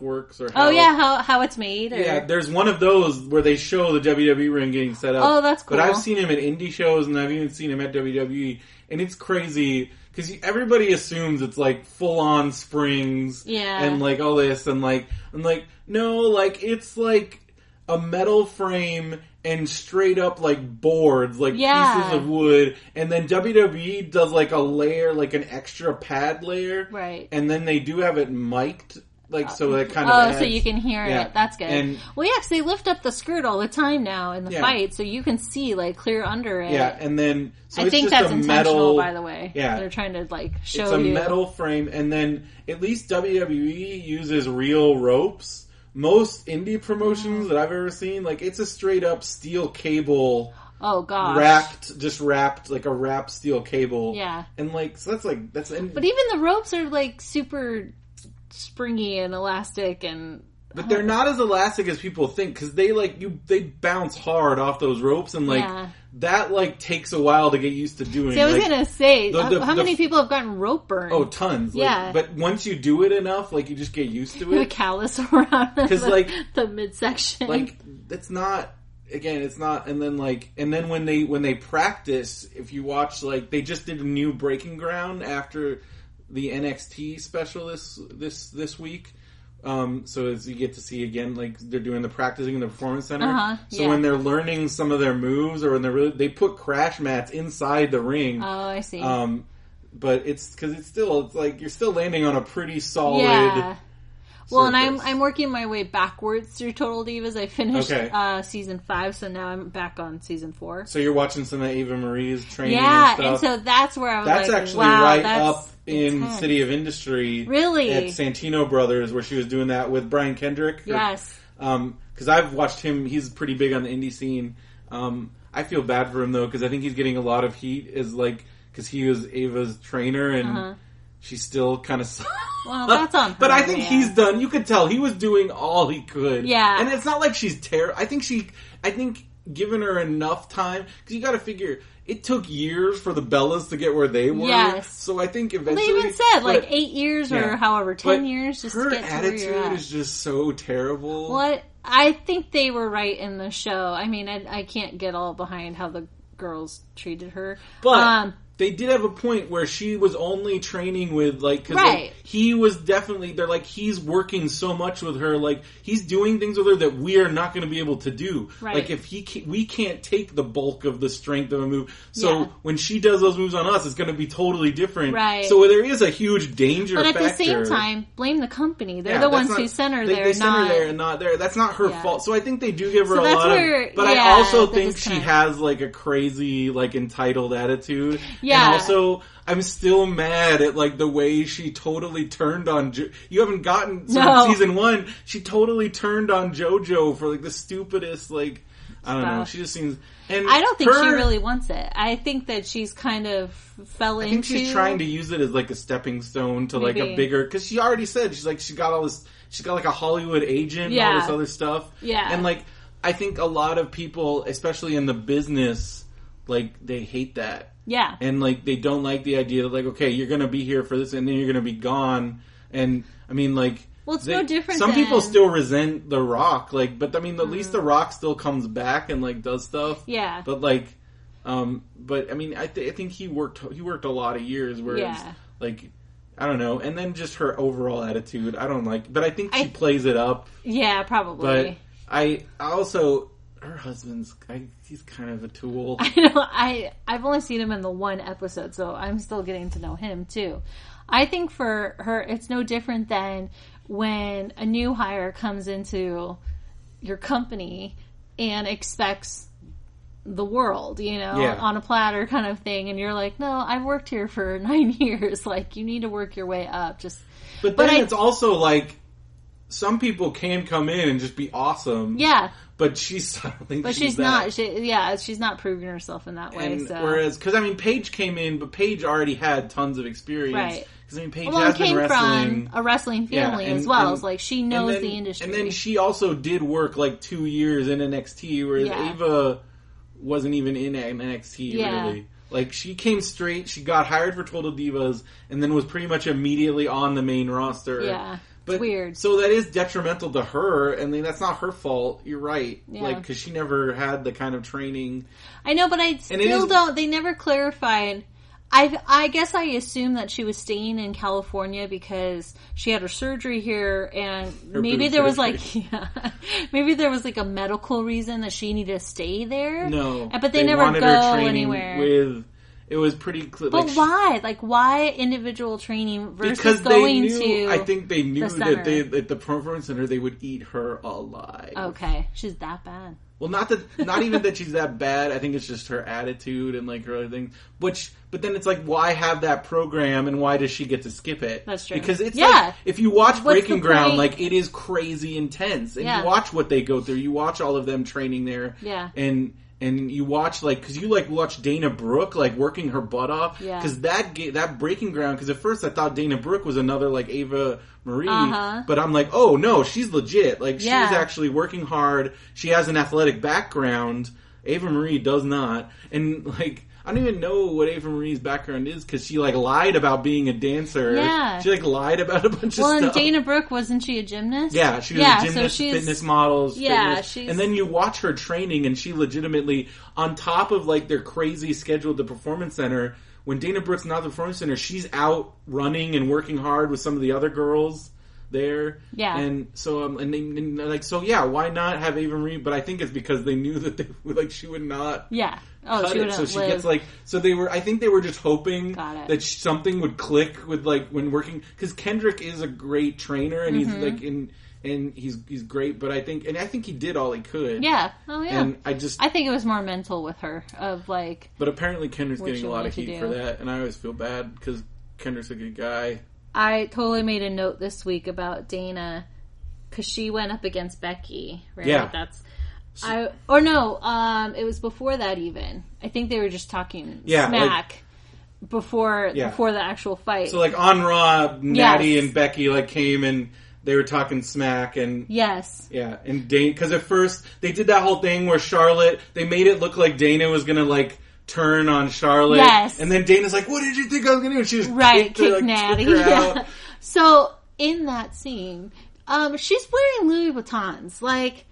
works or how it's made or... yeah, there's one of those where they show the WWE ring getting set up. Oh, that's cool. But I've seen him at indie shows and I've even seen him at WWE, and it's crazy because everybody assumes it's like full on springs and like all this and like I'm like no, like it's like a metal frame and straight up like boards, like pieces of wood, and then WWE does like a layer, like an extra pad layer, right? And then they do have it mic'd, like so that kind of adds, so you can hear it. That's good. And, because they lift up the skirt all the time now in the fight, so you can see like clear under it. Yeah, and then so I think that's intentional, by the way. Yeah, they're trying to like show it's a metal frame, and then at least WWE uses real ropes. Most indie promotions that I've ever seen, like, it's a straight up steel cable. Oh, gosh. Wrapped, like a wrapped steel cable. Yeah. And, like, so that's like, that's. But even the ropes are, like, super springy and elastic and. But they're not as elastic as people think, because they, like, they bounce hard off those ropes, and, like, that, like, takes a while to get used to doing. So I was like, going to say, how many people have gotten rope burn? Oh, tons. Yeah. Like, but once you do it enough, like, you just get used to it. The callus around the midsection. Like, that's not... Again, it's not, and then when they practice, if you watch, like, they just did a new Breaking Ground after the NXT special this week. So as you get to see again, like they're doing the practicing in the performance center. So when they're learning some of their moves, or when they're they put crash mats inside the ring. Oh, I see. But it's because it's like you're still landing on a pretty solid. Yeah. Well, surface. And I'm working my way backwards through Total Divas. I finished season 5, so now I'm back on season 4. So you're watching some of Eva Marie's training. Yeah, and so that's where I was. That's like, actually wow, right that's... up. In intense. City of Industry. Really? At Santino Brothers, where she was doing that with Brian Kendrick. Yes. Because I've watched him. He's pretty big on the indie scene. I feel bad for him, though, because I think he's getting a lot of heat because he was Ava's trainer, and she still kind of... Well, that's on her. But I think he's done. You could tell. He was doing all he could. Yeah. And it's not like she's terrible. I think given her enough time... Because you got to figure... It took years for the Bellas to get where they were. Yes. So I think eventually... Well, they even said, like, 8 years or however, 10 years just to get to where you're at. Her attitude is just so terrible. Well, I think they were right in the show. I mean, I can't get all behind how the girls treated her. But... they did have a point where she was only training with, like... Cause right. Like, he was definitely... They're like, he's working so much with her. Like, he's doing things with her that we are not going to be able to do. Right. Like, if we can't take the bulk of the strength of a move. So, when she does those moves on us, it's going to be totally different. Right. So, there is a huge danger factor. But at the same time, blame the company. They're the ones who sent her there. They sent her there and not there. That's not her fault. So, I think they do give her a lot of... But I also think she has, like, a crazy, like, entitled attitude. Yeah. And also, I'm still mad at, like, the way she totally turned on... You haven't gotten... So no. Season 1, she totally turned on JoJo for, like, the stupidest, like... I don't know. She just seems... And I don't think she really wants it. I think that she's kind of fell into... I think she's trying to use it as like a stepping stone to like a bigger... Because she already said, she's like, she got all this... She got like a Hollywood agent and all this other stuff. Yeah. And like, I think a lot of people, especially in the business, like, they hate that. Yeah. And like, they don't like the idea that like, okay, you're going to be here for this and then you're going to be gone. And I mean, like... Well, it's no different. Some people still resent The Rock, like, but I mean, at least The Rock still comes back and like does stuff. Yeah. But like, but I mean, I think he worked a lot of years, whereas like, I don't know, and then just her overall attitude, I don't like. But I think she plays it up. Yeah, probably. But I also, her husband's, he's kind of a tool. I know. I've only seen him in the one episode, so I'm still getting to know him too. I think for her, it's no different than when a new hire comes into your company and expects the world, you know, on a platter kind of thing, and you're like, no, I've worked here for 9 years, like, you need to work your way up. Just, But it's also like, some people can come in and just be awesome. Yeah. But she's not. She's not proving herself in that way. So. Whereas, because I mean, Paige came in, but Paige already had tons of experience. Right. Because I mean, Paige has been wrestling. From a wrestling family as well. It's like she knows the industry. And then she also did work like 2 years in NXT, whereas Eva wasn't even in NXT really. Like, she came straight, she got hired for Total Divas, and then was pretty much immediately on the main roster. Yeah, but, it's weird. So that is detrimental to her, and that's not her fault, you're right. Yeah. Like, because she never had the kind of training. I know, but they never clarified... I guess I assume that she was staying in California because she had her surgery here, and maybe there was like a medical reason that she needed to stay there. No, but they never wanted her training anywhere. It was pretty clear. But why? Like, why individual training versus going to? I think they knew that at the performance center they would eat her alive. Okay, she's that bad. Well, not even that she's that bad. I think it's just her attitude and like her other things. But then it's like, why have that program and why does she get to skip it? That's true. Because it's like, if you watch Breaking Ground, like, it is crazy intense, and you watch what they go through. You watch all of them training there, and you watch like, because you like watch Dana Brooke like working her butt off, because that Breaking Ground. Because at first I thought Dana Brooke was another like Eva Marie, but I'm like, oh no, she's legit. Like, she's actually working hard. She has an athletic background. Eva Marie does not, and like, I don't even know what Ava Marie's background is, because she like lied about being a dancer. Yeah. She like lied about a bunch of stuff. Well, and Dana Brooke, wasn't she a gymnast? Yeah, she was a gymnast, so fitness models. Yeah, and then you watch her training, and she legitimately, on top of like their crazy schedule at the Performance Center, when Dana Brooke's not at the Performance Center, she's out running and working hard with some of the other girls there. Yeah. And so, why not have Ava Marie? But I think it's because they knew that she would not. Yeah. I think they were just hoping that something would click with like when working, because Kendrick is a great trainer and he's like he's great, but I think he did all he could. Yeah. Oh yeah. And I think it was more mental with her of like. But apparently Kendrick's getting a lot of heat for that, and I always feel bad because Kendrick's a good guy. I totally made a note this week about Dana because she went up against Becky. Right? Yeah. Like, that's. It was before that even. I think they were just talking smack before the actual fight. So like on Raw, Natty and Becky like came and they were talking smack and and Dana, because at first they did that whole thing where Charlotte, they made it look like Dana was gonna like turn on Charlotte, and then Dana's like, "What did you think I was gonna do?" And she just kicked Natty. Yeah. So in that scene, she's wearing Louis Vuittons, like.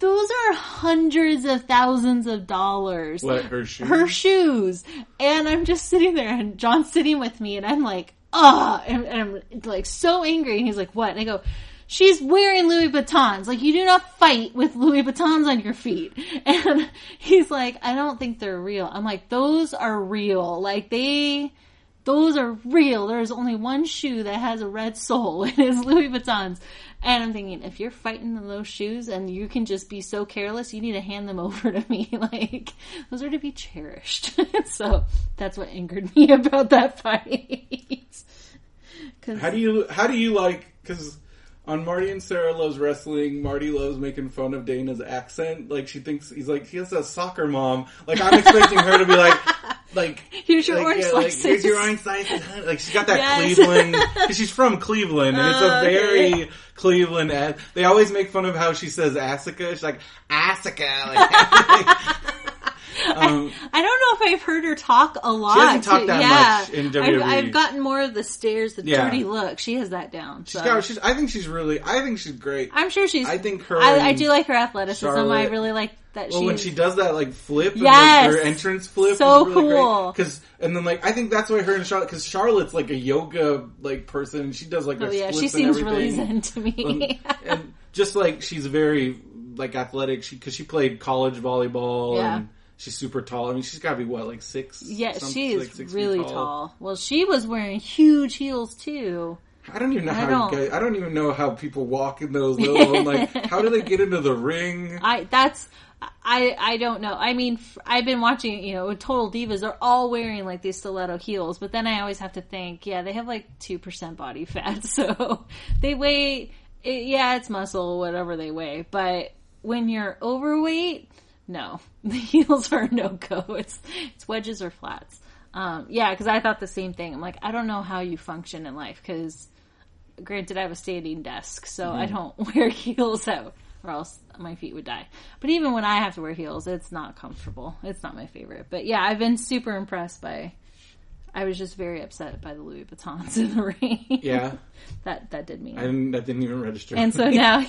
Those are hundreds of thousands of dollars. What, her shoes? Her shoes. And I'm just sitting there, and John's sitting with me, and I'm like, ugh. And I'm like so angry. And he's like, what? And I go, she's wearing Louis Vuittons. Like, you do not fight with Louis Vuittons on your feet. And he's like, I don't think they're real. I'm like, those are real. Like, those are real. There's only one shoe that has a red sole, and it's Louis Vuittons. And I'm thinking, if you're fighting in those shoes and you can just be so careless, you need to hand them over to me. Like, those are to be cherished. So that's what angered me about that fight. How do you like, because On Marty and Sarah Loves Wrestling, Marty loves making fun of Dana's accent. Like, she thinks, he's like, he has a soccer mom. Like, I'm expecting her to be like, here's your orange slices. Like, here's your orange slices. Like, she's got that Cleveland, because she's from Cleveland, and it's a very Cleveland ad. They always make fun of how she says Asuka. She's like, Asuka. I don't know if I've heard her talk a lot. She hasn't talked that much in WWE. I've gotten more of the stares, the dirty look. She has that down. So. I think she's great. I'm sure she's... I think her... I do like her athleticism. Charlotte. I really like that when she does that, flip, and her entrance flip so is really cool. Great. And then, I think that's why her and Charlotte... Because Charlotte's, a yoga, person, and she does, her splits she seems and really zen to me. And just, she's very, athletic, because she played college volleyball, and... She's super tall. I mean, she's got to be, 6? Yeah, she is 6 feet tall. Well, she was wearing huge heels, too. I don't even know how people walk in those little... how do they get into the ring? I don't know. I mean, I've been watching, Total Divas, they're all wearing, these stiletto heels. But then I always have to think, they have, 2% body fat. So they weigh... it's muscle, whatever they weigh. But when you're overweight... No, the heels are no go. It's wedges or flats. Because I thought the same thing. I'm I don't know how you function in life. Because, granted, I have a standing desk, so I don't wear heels out, or else my feet would die. But even when I have to wear heels, it's not comfortable. It's not my favorite. But I've been super impressed by. I was just very upset by the Louis Vuittons in the ring. Yeah. that did me. That didn't even register. And so now,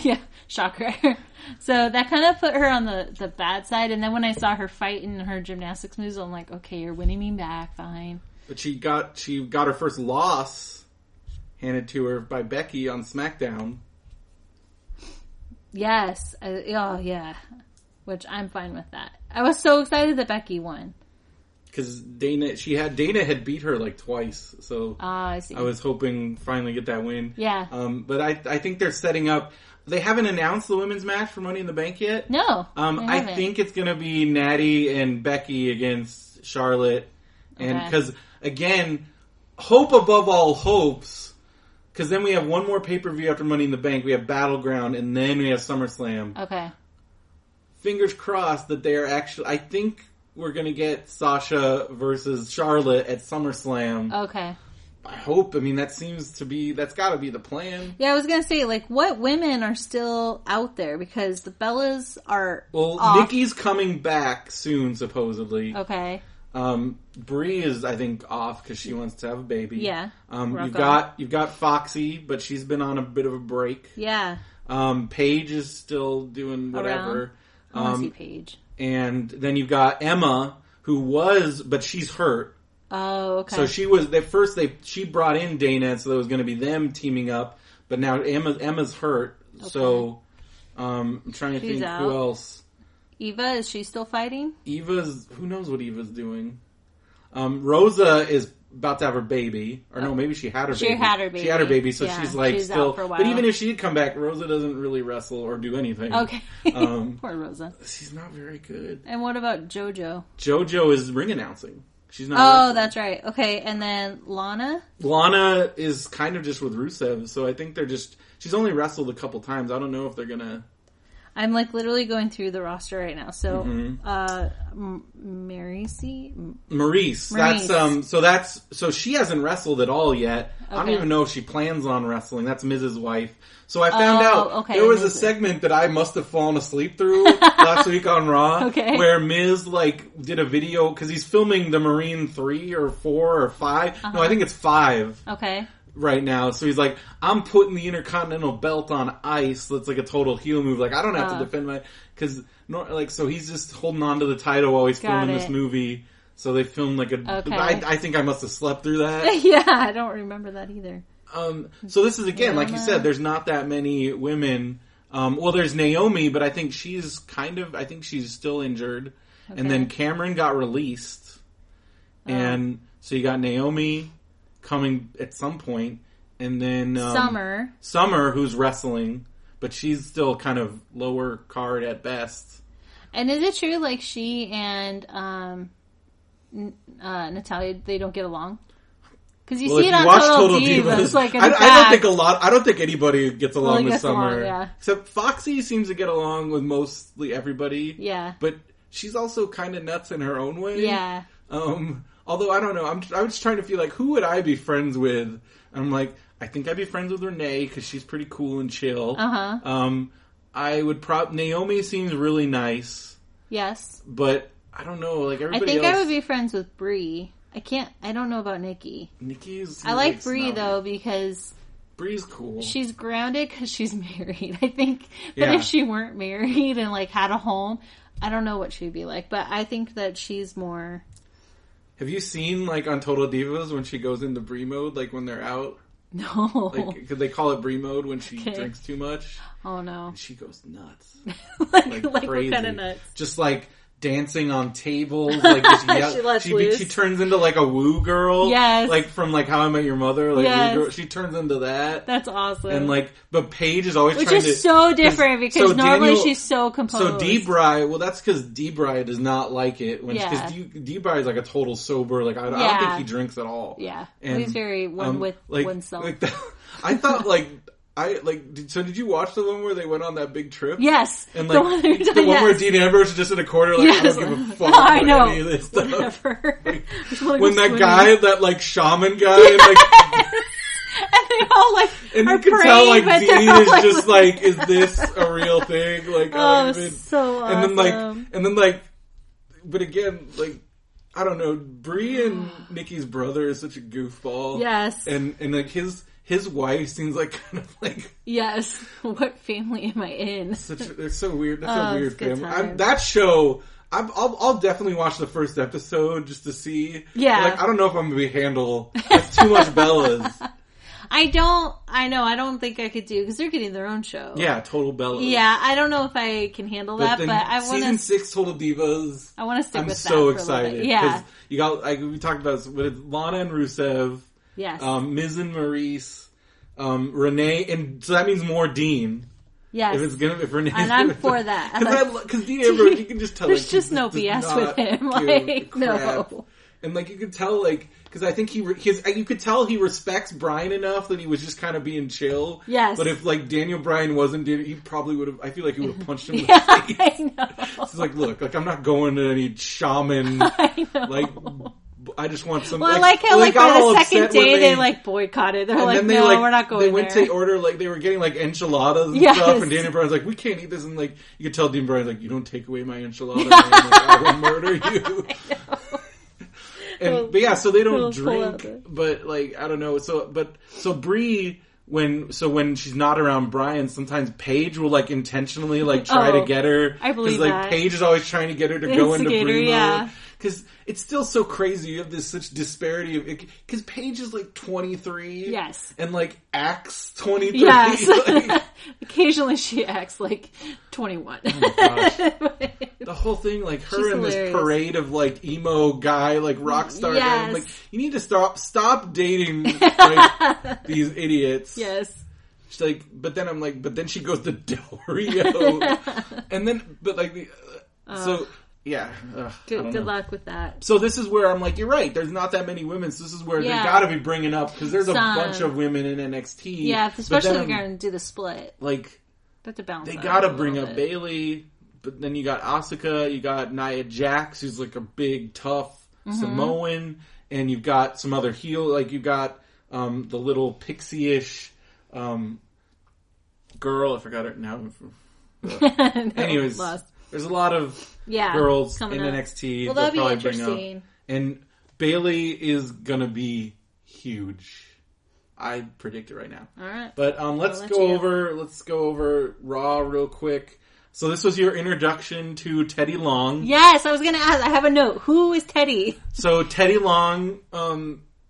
shocker. So that kind of put her on the bad side. And then when I saw her fight and her gymnastics moves, I'm like, okay, you're winning me back, fine. But she got her first loss handed to her by Becky on SmackDown. Yes. Which I'm fine with that. I was so excited that Becky won. Because Dana had beat her twice, so I see. I was hoping finally get that win. Yeah. But I think they're setting up. They haven't announced the women's match for Money in the Bank yet. No. I think it's going to be Natty and Becky against Charlotte, and because again, hope above all hopes. Because then we have one more pay-per-view after Money in the Bank. We have Battleground, and then we have SummerSlam. Okay. Fingers crossed that they are actually. I think. We're going to get Sasha versus Charlotte at SummerSlam. Okay. I hope. I mean, that's got to be the plan. Yeah, I was going to say, what women are still out there? Because the Bellas are off. Nikki's coming back soon, supposedly. Okay. Brie is, I think, off because she wants to have a baby. Yeah. You've got Foxy, but she's been on a bit of a break. Yeah. Paige is still doing whatever. I want to see Paige. And then you've got Emma, but she's hurt. Oh, okay. So she was, at first she brought in Dana, so it was going to be them teaming up, but now Emma's hurt, okay. So I'm trying to think out. Who else. Eva, is she still fighting? Who knows what Eva's doing. Rosa is about to have her baby, maybe she had her baby. She had her baby, so she's she's still. But even if she did come back, Rosa doesn't really wrestle or do anything. Okay, poor Rosa. She's not very good. And what about JoJo? JoJo is ring announcing. She's not. Oh, wrestling. That's right. Okay, and then Lana. Lana is kind of just with Rusev, so I think they're just. She's only wrestled a couple times. I don't know if they're gonna. I'm literally going through the roster right now. So, Maurice. So she hasn't wrestled at all yet. Okay. I don't even know if she plans on wrestling. That's Miz's wife. So I found out there was a segment that I must have fallen asleep through last week on Raw, where Miz did a video because he's filming the Marine 3 or 4 or 5. Uh-huh. No, I think it's 5. Okay. Right now, so he's I'm putting the Intercontinental Belt on ice. That's a total heel move. I don't have to defend my so he's just holding on to the title while he's filming this movie. So they filmed I think I must have slept through that. Yeah, I don't remember that either. So this is again, you said, there's not that many women. There's Naomi, but I think she's she's still injured. Okay. And then Cameron got released, and so you got Naomi. Coming at some point, and then Summer, who's wrestling, but she's still kind of lower card at best. And is it true she and Natalia, they don't get along? Because you see it on Total Divas. It's like I don't think anybody gets along with Summer. Except Foxy seems to get along with mostly everybody. Yeah. But she's also kind of nuts in her own way. Yeah. Although, I don't know. I'm just trying to feel like, who would I be friends with? And I'm like, I think I'd be friends with Renee because she's pretty cool and chill. Uh-huh. I would Naomi seems really nice. Yes. But I don't know. Like everybody I would be friends with Brie. I don't know about Nikki. I like Brie though because Brie's cool. She's grounded because she's married, I think. But if she weren't married and like had a home, I don't know what she'd be like. But I think that she's more. Have you seen like on Total Divas when she goes into Brie mode, like when they're out? No. Like, 'cause they call it Brie mode when she drinks too much. Oh no. And she goes nuts. like crazy. What kind of nuts? Just like dancing on tables, like just she turns into like a woo girl. Yes. Like from like How I Met Your Mother, like woo girl. She turns into that. That's awesome. And like but Paige is always so different because normally she's so composed. So Debray, well that's because Debray does not like it when because Debray is like a total sober, like I don't think he drinks at all. Yeah. And, he's very one with oneself. Like I thought like did you watch the one where they went on that big trip? Yes. And like the one where Dean Ambrose is just in a corner like I don't give a fuck about any of this stuff. Whatever. Like, when that guy, that like shaman guy and they all like and you can tell like Dean is like, just like, is this a real thing? Like so awesome. And then but again, like I don't know, Brie and Nikki's brother is such a goofball. Yes. And like his wife seems like kind of like... Yes. What family am I in? It's so weird. That's a weird family. That show, I'll definitely watch the first episode just to see. Yeah. Like, I don't know if I'm going to be handled. It's too much Bellas. I don't think I could do... Because they're getting their own show. Yeah, Total Bellas. Yeah, I don't know if I can handle that, but I want to... Season 6 Total Divas. I want to stick with that. I'm so excited. Yeah. You got, like, we talked about this with Lana and Rusev... Yes. Miz and Maurice, Renee, and so that means more Dean. Yes. If Renee, and I'm for that. Because Dean Ambrose, you can just tell. There's just no BS with him. Like no. And like you could tell, like because I think you could tell he respects Bryan enough that he was just kind of being chill. Yes. But if like Daniel Bryan wasn't, he probably would have. I feel like he would have punched him in the face. I know. It's like look, I'm not going to any shaman. I know. I just want some... Well, I like how, like, on the second day, they, like, boycotted. They're like, no, we're not going there. They went to order, like, they were getting, like, enchiladas and stuff, and Daniel Bryan's like, we can't eat this, and, like, you could tell Dean Bryan's like, you don't take away my enchilada, man. Like, I will murder you. But, yeah, so they don't drink, but, like, I don't know. So Brie... When she's not around Bryan, sometimes Paige will like intentionally like try to get her. I believe that. Because like Paige is always trying to get her to go into Brie mode. Because it's still so crazy. You have this such disparity of because Paige is like 23. Yes. And like acts 23. Yes. Like, occasionally she acts like 21. Oh my gosh. The whole thing, like her she's in hilarious. This parade of like emo guy, like rock star. Yes. Guy, like you need to stop dating like these idiots. Yes. She's like, but then she goes to Del Rio, and then, but like, so yeah. Good luck with that. So this is where I'm like, you're right. There's not that many women. So this is where they got to be bringing up because there's a bunch of women in NXT. Yeah, especially if they're going to do the split. Like, that's a balance. They got to bring up Bayley, but then you got Asuka, you got Nia Jax, who's like a big tough Samoan, and you've got some other heel. Like you got the little pixie-ish. Girl, I forgot her now. Anyways, there's a lot of girls in NXT that probably bring up. And Bayley is gonna be huge. I predict it right now. All right, but let's go over Raw real quick. So this was your introduction to Teddy Long. Yes, I was gonna ask. I have a note. Who is Teddy? So Teddy Long.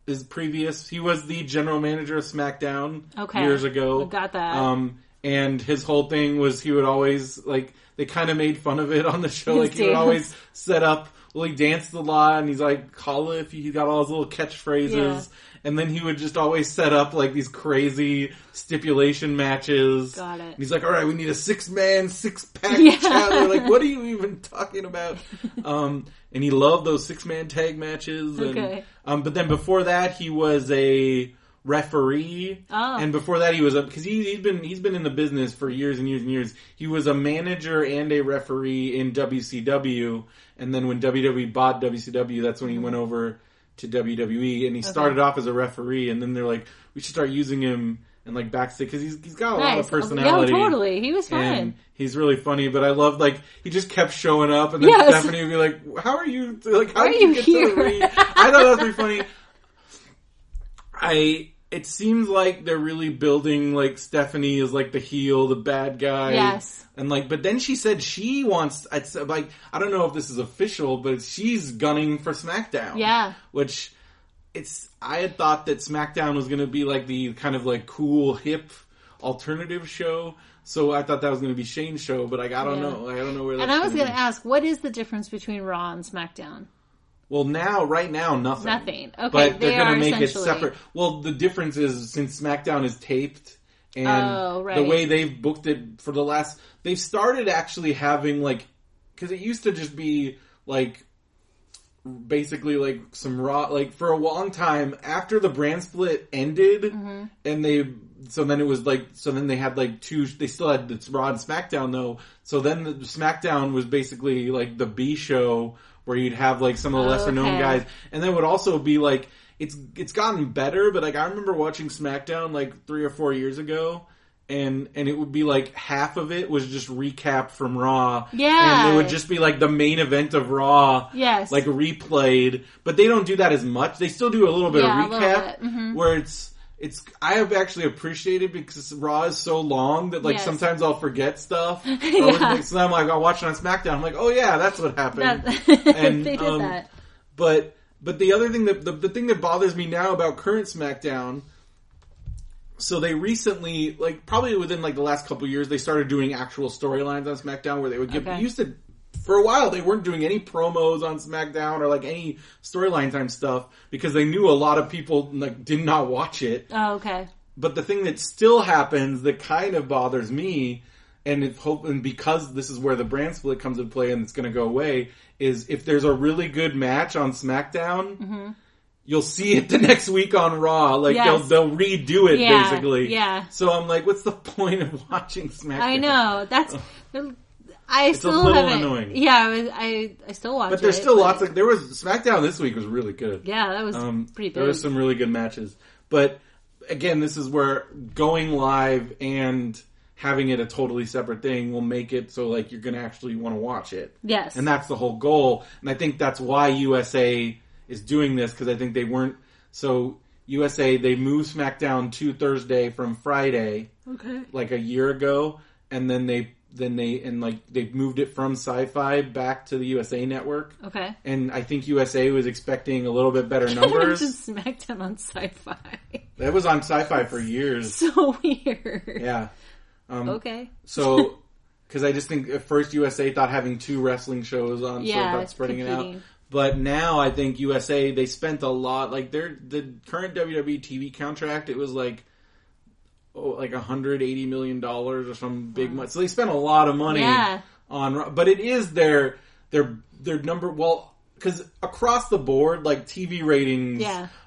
His previous, he was the general manager of SmackDown years ago. Got that. And his whole thing was he would always, like, they kind of made fun of it on the show. Like, he would always set up Well, he danced a lot, and he's like, call it if he got all his little catchphrases. Yeah. And then he would just always set up, like, these crazy stipulation matches. Got it. And he's like, all right, we need a 6-man, 6-pack challenge. Like, what are you even talking about? And he loved those 6-man tag matches. And, but then before that, he was a referee. Oh. And before that, he was a, because he's been in the business for years and years and years. He was a manager and a referee in WCW. And then when WWE bought WCW, that's when he went over to WWE, and he started off as a referee, and then they're like, we should start using him and like backstage, because he's got a lot of personality. Yeah, totally. He was fun. He's really funny, but I love, like, he just kept showing up, and then Stephanie would be like, how are you, like, how did you get here? I thought that was pretty funny. It seems like they're really building, like, Stephanie is, like, the heel, the bad guy. Yes. And, like, but then she said she wants, like, I don't know if this is official, but she's gunning for SmackDown. Yeah. Which, I had thought that SmackDown was going to be, like, the kind of, like, cool, hip, alternative show. So I thought that was going to be Shane's show, but, like, I don't know. Like, I don't know where that's going. And I was going to ask, what is the difference between Raw and SmackDown? Well, right now, nothing. Nothing. Okay, but they're going to make it separate. Well, the difference is, since SmackDown is taped, and the way they've booked it for the last, they've started actually having, like, because it used to just be, like, basically, like, some Raw, like, for a long time, after the brand split ended, and so then they had, like, two, they still had this Raw and SmackDown, though, so then the SmackDown was basically, like, the B show, where you'd have, like, some of the lesser-known guys. And that would also be, like, it's gotten better, but, like, I remember watching SmackDown, like, 3 or 4 years ago, and it would be, like, half of it was just recap from Raw. Yeah. And it would just be, like, the main event of Raw. Yes. Like, replayed. But they don't do that as much. They still do a little bit of recap. Where it's I have actually appreciated, because Raw is so long that, like, sometimes I'll forget stuff. Or so I'm like, I'll watch it on SmackDown. I'm like, oh yeah, that's what happened. And they did that. But the other thing that the thing that bothers me now about current SmackDown, so they recently, like, probably within, like, the last couple of years, they started doing actual storylines on SmackDown, where they would give used to, for a while, they weren't doing any promos on SmackDown or, like, any storyline time stuff, because they knew a lot of people, like, did not watch it. Oh, okay. But the thing that still happens that kind of bothers me, and because this is where the brand split comes into play and it's going to go away, is if there's a really good match on SmackDown, you'll see it the next week on Raw. Like, they'll redo it, basically. Yeah. So I'm like, what's the point of watching SmackDown? I know. That's... it's still a little annoying. Yeah, I still watch it. But there's still lots of... There was... SmackDown this week was really good. Yeah, that was pretty big. There was some really good matches. But, again, this is where going live and having it a totally separate thing will make it so, like, you're going to actually want to watch it. Yes. And that's the whole goal. And I think that's why USA is doing this, because I think they weren't... So, USA, they moved SmackDown to Thursday from Friday. Okay. Like, a year ago. And then they've moved it from Sci-Fi back to the USA Network. Okay. And I think USA was expecting a little bit better numbers. Just smacked them on Sci-Fi. That was on Sci-Fi for years. So weird. Yeah. Okay. So, because I just think at first USA thought having two wrestling shows on, so about spreading it out. But now I think USA, they spent a lot, like the current WWE TV contract, it was like, $180 million or some big money. So they spent a lot of money on, but it is their number, well, because across the board, like, TV ratings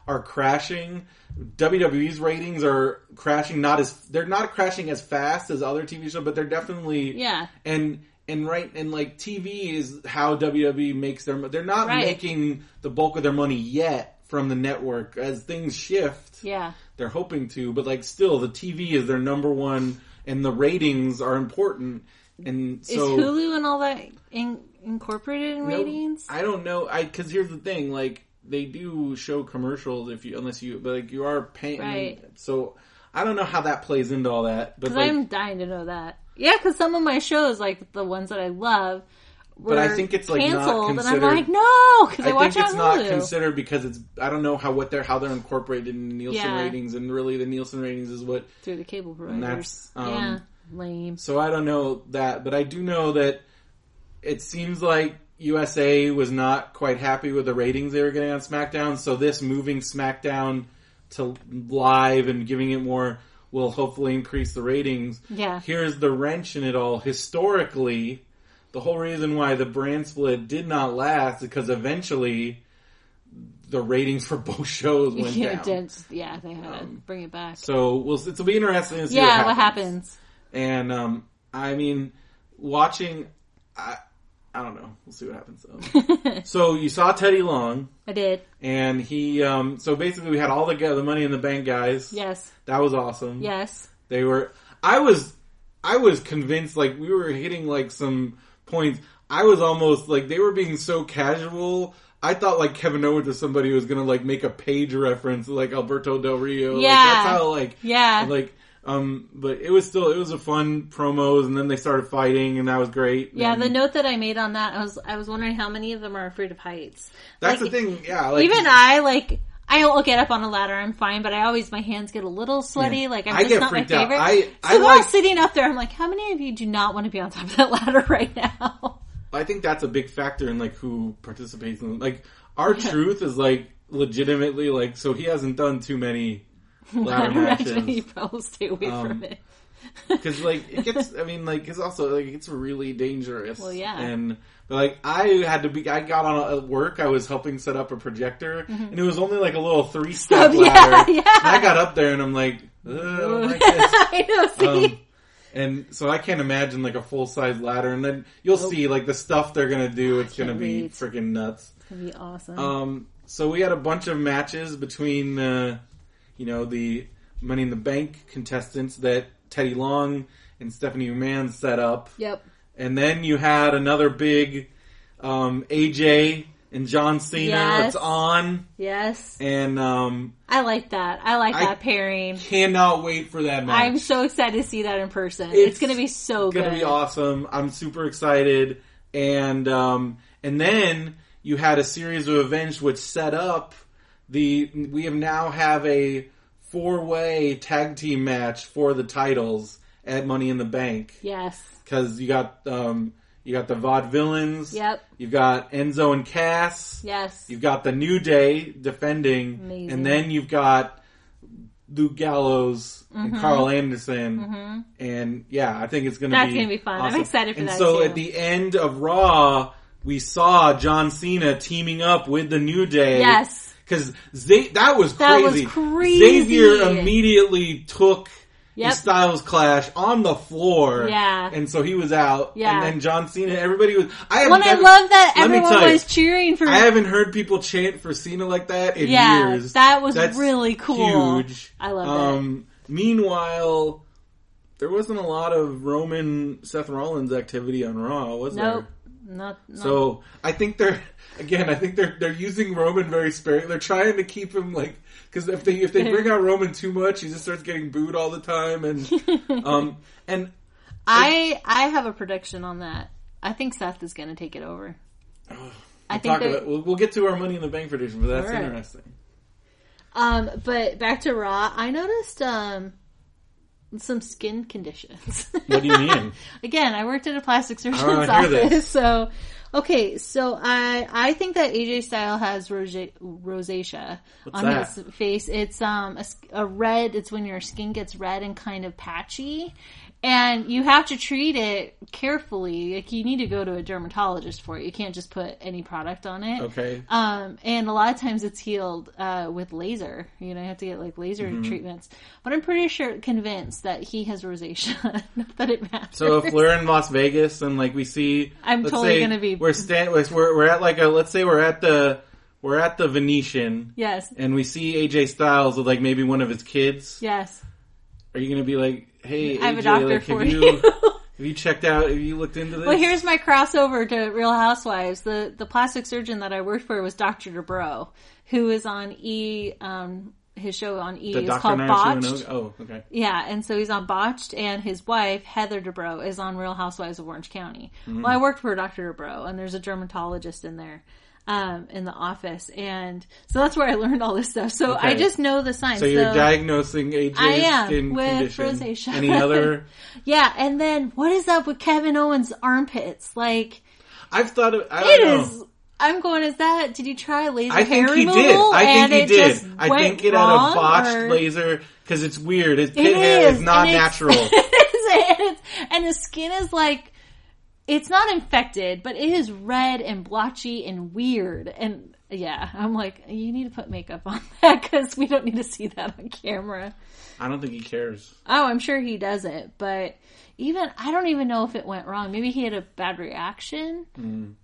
are crashing. WWE's ratings are crashing, they're not crashing as fast as other TV shows, but they're definitely, and like, TV is how WWE makes they're not making the bulk of their money yet from the network. As things shift, they're hoping to, but, like, still the TV is their number one, and the ratings are important. And so, is Hulu and all that incorporated in ratings? I don't know. Because here's the thing, like, they do show commercials but you are paying. Right. So I don't know how that plays into all that. Because, like, I'm dying to know that. Yeah, because some of my shows, like the ones that I love, but I think it's, like, not considered. And I'm like, no, because I watch think it's not Hulu. Considered because it's. I don't know how they're incorporated in Nielsen ratings, and really the Nielsen ratings is what through the cable providers. And that's, lame. So I don't know that, but I do know that it seems like USA was not quite happy with the ratings they were getting on SmackDown, so this moving SmackDown to live and giving it more will hopefully increase the ratings. Yeah. Here's the wrench in it all. Historically, the whole reason why the brand split did not last is because eventually the ratings for both shows went down. It did. Yeah, they had to bring it back. So it'll be interesting to see what happens. And, I mean, watching... I don't know. We'll see what happens. So you saw Teddy Long. I did. And he... so basically we had all the Money in the Bank guys. Yes. That was awesome. Yes. They were... I was convinced, like, we were hitting, like, some points. I was almost, like, they were being so casual... I thought, like, Kevin Owens or somebody was going to, like, make a Paige reference, like, Alberto Del Rio. Yeah. Like, that's how, like... Yeah. Like... but it was a fun promos, and then they started fighting, and that was great. Yeah, the note that I made on that, I was wondering how many of them are afraid of heights. That's like, the thing, yeah. Like, even I will get up on a ladder, I'm fine, but I always, my hands get a little sweaty, yeah. Like, I'm just not my favorite. So sitting up there, I'm like, how many of you do not want to be on top of that ladder right now? I think that's a big factor in, like, who participates in, like, R-Truth is, like, legitimately, like, so he hasn't done too many... ladder matches. You probably stay away from it. Because, like, it gets, I mean, like, it's also, like, it's really dangerous. Well, yeah. But, like, I got on at work, I was helping set up a projector, mm-hmm. and it was only, like, a little 3-step ladder. Yeah, yeah. And I got up there and I'm like, I don't like this. I know, see? And so I can't imagine, like, a full-size ladder. And then you'll see, like, the stuff they're gonna do, it's gonna be freaking nuts. It's gonna be awesome. So we had a bunch of matches between, the Money in the Bank contestants that Teddy Long and Stephanie McMahon set up. Yep. And then you had another big AJ and John Cena. Yes. It's on. Yes. And I like that. I that pairing. Cannot wait for that match. I'm so excited to see that in person. It's going to be so good. It's going to be awesome. I'm super excited. And then you had a series of events which set up we now have a 4-way tag team match for the titles at Money in the Bank. Yes. Because you got the Vaudevillains. Yep. You've got Enzo and Cass. Yes. You've got the New Day defending. Amazing. And then you've got Luke Gallows mm-hmm. and Carl Anderson. Mm-hmm. And yeah, I think it's going to be awesome. That's going to be fun. Awesome. I'm excited for that too. And so at the end of Raw, we saw John Cena teaming up with the New Day. Yes. Because that was crazy. Xavier immediately took the Styles Clash on the floor. Yeah. And so he was out. Yeah. And then John Cena, everybody was... I love that everyone was cheering for... I haven't heard people chant for Cena like that in years. That was really cool. Huge. I love it. Meanwhile, there wasn't a lot of Roman Seth Rollins activity on Raw, was there? Nope. Not. So I think they're using Roman very sparingly. They're trying to keep him like, because if they bring out Roman too much, he just starts getting booed all the time. And I have a prediction on that. I think Seth is going to take it over. We'll get to our Money in the Bank prediction, but that's interesting. But back to Raw, I noticed some skin conditions. What do you mean? Again, I worked at a plastic surgeon's office. So, I think that AJ Styles has rosacea his face. It's a red. It's when your skin gets red and kind of patchy, and you have to treat it carefully. Like, you need to go to a dermatologist for it. You can't just put any product on it. Okay. And a lot of times it's healed with laser. You know, you have to get like laser mm-hmm. treatments. But I'm pretty convinced that he has rosacea. Not that it matters. So if we're in Las Vegas and like we see, I'm totally going to be. We're at the Venetian. Yes. And we see AJ Styles with like maybe one of his kids. Yes. Are you going to be like, hey, I have AJ, a doctor like, for you? Have you checked out? Have you looked into this? Well, here's my crossover to Real Housewives. The plastic surgeon that I worked for was Dr. Dubrow, who is on E. His show on E is called Botched. Oh, okay. Yeah, and so he's on Botched, and his wife, Heather Dubrow, is on Real Housewives of Orange County. Mm-hmm. Well, I worked for Dr. Dubrow, and there's a dermatologist in there, in the office. And so that's where I learned all this stuff. So I just know the signs. So you're diagnosing AJ's skin condition. Rosacea. Any other? Yeah, and then what is up with Kevin Owens' armpits? Like... I've thought of, I don't know. I'm going, is that, did you try laser hair removal? I think he did. I think he did. I think it had a botched laser, because it's weird. His pit hair is not natural. And his skin is like, it's not infected, but it is red and blotchy and weird. And yeah, I'm like, you need to put makeup on that, because we don't need to see that on camera. I don't think he cares. Oh, I'm sure he doesn't, but... Even, I don't even know if it went wrong. Maybe he had a bad reaction,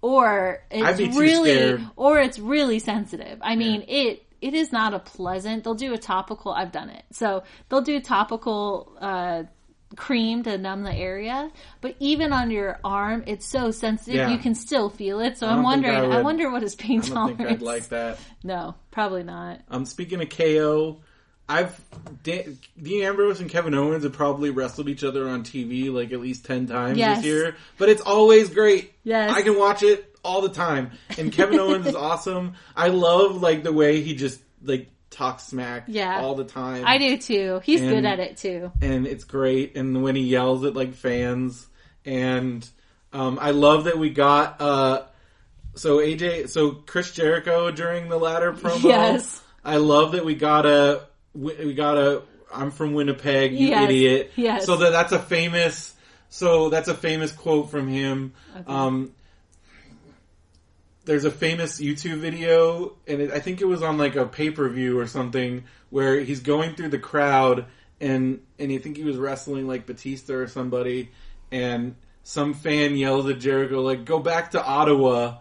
or it's really, or it's really sensitive. I mean, it is not a pleasant. They'll do a topical. I've done it, so they'll do topical cream to numb the area. But even on your arm, it's so sensitive, you can still feel it. So I'm wondering. I wonder what his pain tolerance. I don't think I'd like that. No, probably not. Speaking of KO. Dean Ambrose and Kevin Owens have probably wrestled each other on TV like at least 10 times this year. But it's always great. Yes. I can watch it all the time. And Kevin Owens is awesome. I love like the way he just like talks smack all the time. I do too. He's good at it too. And it's great. And when he yells at like fans. And I love that we got so Chris Jericho during the latter promo. Yes. I love that we got a I'm from Winnipeg, you idiot. Yes. So that's a famous quote from him. Okay. There's a famous YouTube video, and I think it was on like a pay-per-view or something, where he's going through the crowd, and I think he was wrestling like Batista or somebody, and some fan yells at Jericho like, "Go back to Ottawa."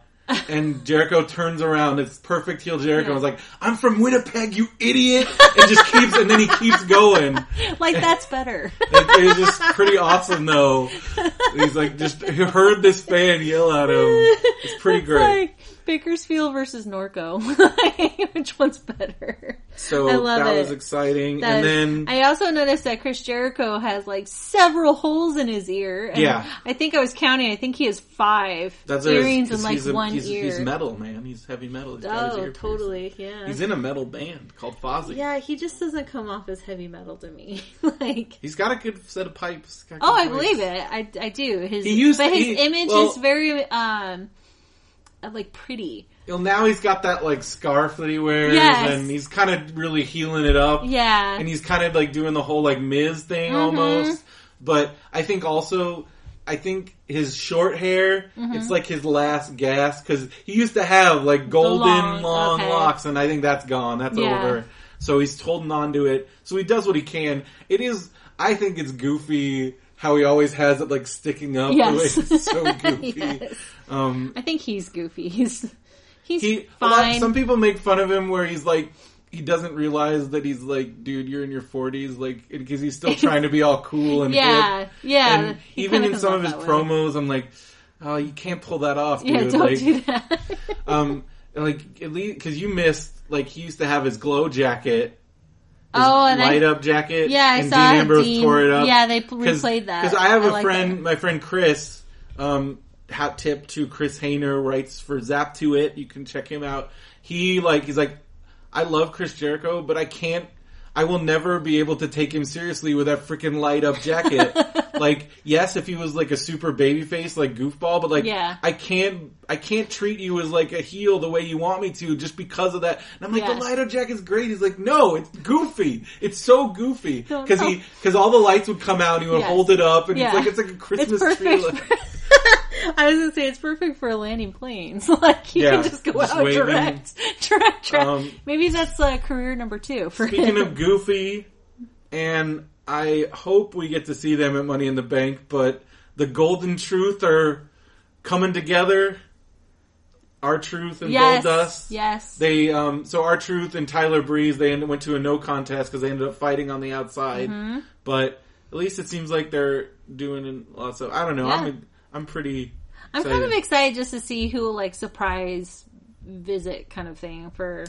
And Jericho turns around. It's perfect heel Jericho. I was like, "I'm from Winnipeg, you idiot!" And just keeps, and then he keeps going. Like that's better. It's just pretty awesome, though. He's like, just heard this fan yell at him. It's pretty great. Like Bakersfield versus Norco. Which one's better? So I love that. It was exciting. That I also noticed that Chris Jericho has like several holes in his ear. And I think I was counting. I think he has 5 earrings in like one. He's metal, man. He's heavy metal. He's got his ear totally, pierced. Yeah. He's in a metal band called Fozzy. Yeah, he just doesn't come off as heavy metal to me. Like he's got a good set of pipes. I believe it. I do. His image is very like pretty. Well, now he's got that like scarf that he wears, and he's kind of really healing it up. Yeah, and he's kind of like doing the whole like Miz thing almost. But I think his short hair, it's like his last gasp, because he used to have like golden long locks, and I think that's gone. That's over. So he's holding on to it. So he does what he can. It is, I think it's goofy how he always has it like sticking up. Yes. The way it's so goofy. Yes. I think he's goofy. He's fine. Some people make fun of him where he's like, he doesn't realize that he's like, dude, you're in your 40s, like, because he's still trying to be all cool and hip. Yeah. And even in some of his promos, I'm like, oh, you can't pull that off, dude. Yeah, don't do that. Like at least because you missed, like, he used to have his glow jacket, and light-up jacket. Yeah, I saw Dean Ambrose tore it up. Yeah, they replayed that. Because I have a friend, my friend Chris, hat tip to Chris Hayner, writes for Zap to It. You can check him out. He's like. I love Chris Jericho, but I will never be able to take him seriously with that freaking light up jacket. Like, yes, if he was like a super babyface, like goofball, but like, I can't treat you as like a heel the way you want me to just because of that. And I'm like, the light up jacket's great. He's like, no, it's goofy. It's so goofy. Cause all the lights would come out and he would hold it up, and it's like a Christmas tree. I was gonna say it's perfect for landing planes. Like you can just go out direct. Maybe that's career number 2 for him. Speaking of goofy, and I hope we get to see them at Money in the Bank, but the Golden Truth are coming together. R-Truth and Goldust. Yes. They so R-Truth and Tyler Breeze, they went to a no contest because they ended up fighting on the outside. Mm-hmm. But at least it seems like they're doing lots of. I don't know. Yeah. I'm pretty excited. I'm kind of excited just to see who will, like, surprise visit kind of thing for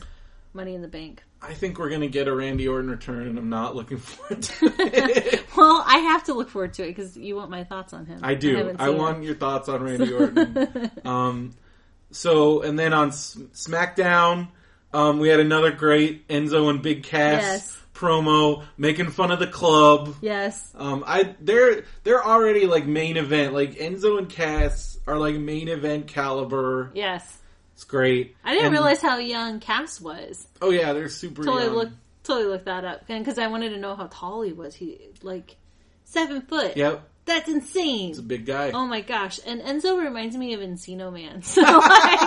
Money in the Bank. I think we're going to get a Randy Orton return, and I'm not looking forward to it. Well, I have to look forward to it because you want my thoughts on him. I do. I want your thoughts on Randy Orton. And then on SmackDown, we had another great Enzo and Big Cass promo, making fun of the club. Yes. They're already like main event. Like Enzo and Cass are like main event caliber. Yes. It's great. I didn't realize how young Cass was. Oh yeah, they're super young. Totally looked that up because I wanted to know how tall he was. He like 7 foot. Yep. That's insane. He's a big guy. Oh my gosh. And Enzo reminds me of Encino Man. So like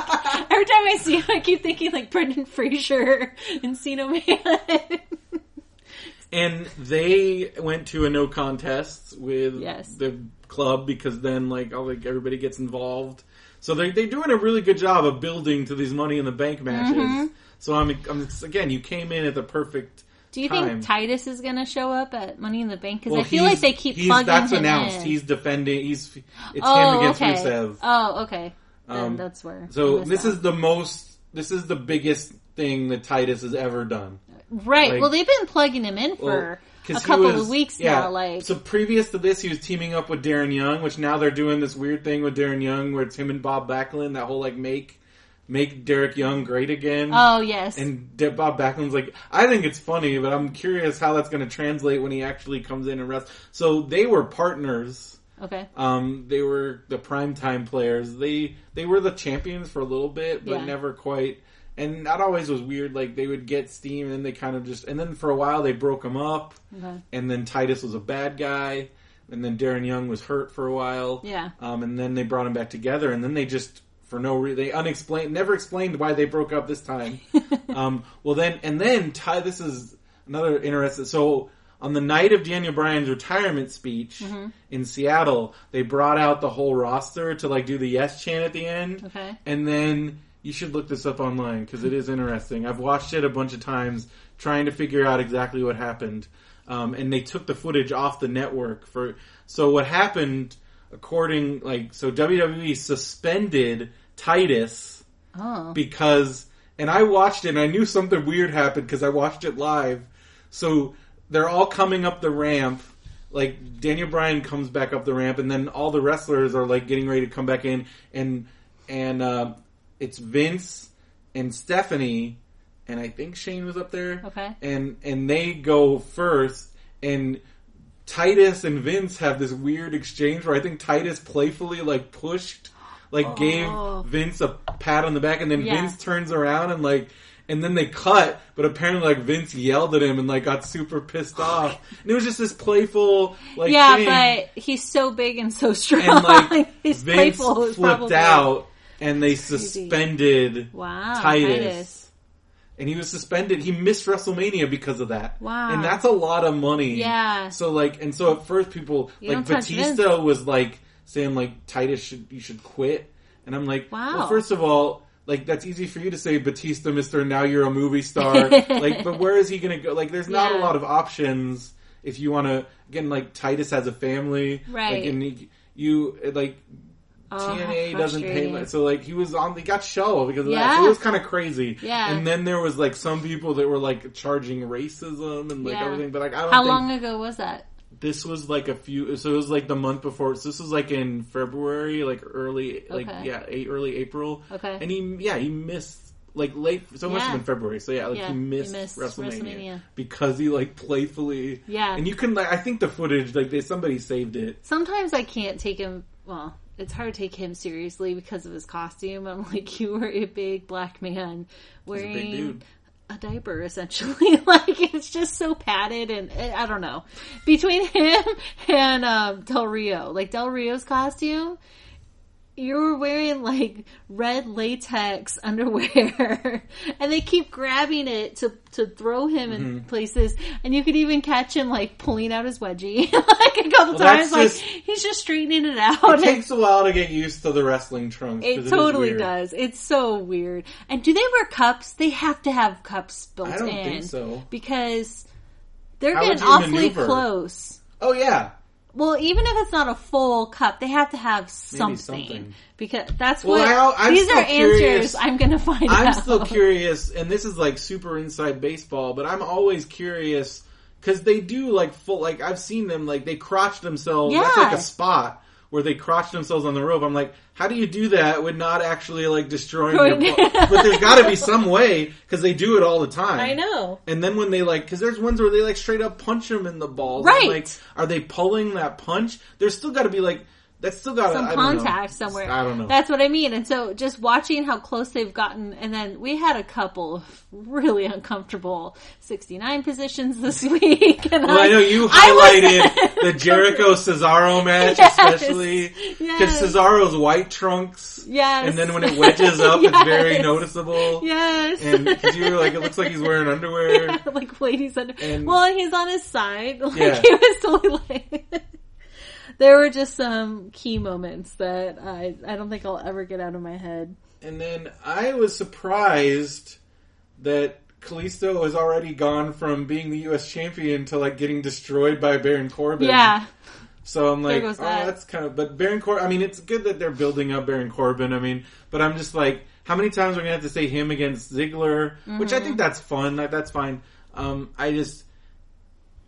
every time I see him I keep thinking like Brendan Fraser, Encino Man. And they went to a no contest with the club because then like everybody gets involved. So they're doing a really good job of building to these Money in the Bank matches. Mm-hmm. So I'm again, you came in at the perfect Do you think Titus is going to show up at Money in the Bank? Because I feel like they keep plugging him in. That's announced. He's defending. It's him against Rusev. Oh, okay. That's where. So this is the biggest thing that Titus has ever done. Right. Like, well, they've been plugging him in for a couple of weeks now. Like so, previous to this, he was teaming up with Darren Young, which now they're doing this weird thing with Darren Young, where it's him and Bob Backlund. That whole like make Derek Young great again. Oh, yes. And Bob Backlund's like, I think it's funny, but I'm curious how that's going to translate when he actually comes in and wrestles. So they were partners. Okay. They were the primetime players. They were the champions for a little bit, but never quite. And that always was weird. Like, they would get steam, and then they kind of just... And then for a while, they broke them up. Okay. And then Titus was a bad guy. And then Darren Young was hurt for a while. Yeah. And then they brought him back together, and then they just... For no reason, never explained why they broke up this time. This is another interesting. So on the night of Daniel Bryan's retirement speech in Seattle, they brought out the whole roster to like do the yes chant at the end. Okay. And then you should look this up online because it is interesting. I've watched it a bunch of times trying to figure out exactly what happened. And they took the footage off the network so what happened WWE suspended Titus because, and I watched it and I knew something weird happened because I watched it live. So they're all coming up the ramp, like Daniel Bryan comes back up the ramp and then all the wrestlers are like getting ready to come back in and it's Vince and Stephanie and I think Shane was up there. Okay. And they go first and Titus and Vince have this weird exchange where I think Titus playfully gave Vince a pat on the back and then Vince turns around and then they cut, but apparently Vince yelled at him and got super pissed off. And it was just this playful thing. Yeah, but he's so big and so strong. And Vince playful flipped probably out and they suspended Titus. And he was suspended. He missed WrestleMania because of that. Wow. And that's a lot of money. Yeah. So so at first people, Batista was saying Titus, you should quit. And I'm like, wow. Well, first of all, that's easy for you to say, Batista, Mr. Now You're a Movie Star. But where is he going to go? There's not a lot of options if you want to, again, Titus has a family. Right. TNA doesn't pay much. So, he got shelved because of that. So it was kind of crazy. Yeah. And then there was, some people that were, charging racism and, everything. But, I don't know. How long ago was that? This was, so it was, the month before. So this was, in February, early, early April. Okay. And he missed, late, so much in February. So, he missed WrestleMania. Because he, playfully. Yeah. And you can, I think the footage, somebody saved it. Sometimes I can't take him, well... It's hard to take him seriously because of his costume. I'm like, you were a big black man wearing a diaper, essentially. It's just so padded and I don't know. Between him and Del Rio, Del Rio's costume, you were wearing red latex underwear, and they keep grabbing it to throw him in places, and you could even catch him pulling out his wedgie a couple times. He's just straightening it out. It takes a while to get used to the wrestling trunks. It totally does. It's so weird. And do they wear cups? They have to have cups built in. I don't think so because they're getting awfully close. Oh yeah. Well, even if it's not a full cup, they have to have something. Because that's these are answers I'm going to find out. I'm still curious, and this is super inside baseball, but I'm always curious because they do full, I've seen them, they crotch themselves. Yeah. That's a spot where they crotched themselves on the rope. I'm like, how do you do that with not actually like destroying your But there's got to be some way, because they do it all the time. I know. And then when they like, because there's ones where they like straight up punch them in the balls. Right. And, like, are they pulling that punch? There's still got to be like, that's still got some contact somewhere. I don't know. That's what I mean. And so just watching how close they've gotten. And then we had a couple of really uncomfortable 69 positions this week. And well, I know you highlighted the Jericho Cesaro match, yes, especially. Because Cesaro's white trunks. Yes. And then when it wedges up, it's very noticeable. Yes. And you were like, it looks like he's wearing underwear. Yeah, like ladies' underwear. And, well, and he's on his side. Like, he was totally like... There were just some key moments that I don't think I'll ever get out of my head. And then I was surprised that Kalisto has already gone from being the U.S. champion to, like, getting destroyed by Baron Corbin. Yeah. So I'm like, that's kind of... But Baron Corbin... I mean, it's good that they're building up Baron Corbin. I mean, but I'm just like, how many times are we going to have to say him against Ziggler? Mm-hmm. Which I think that's fun. That's fine.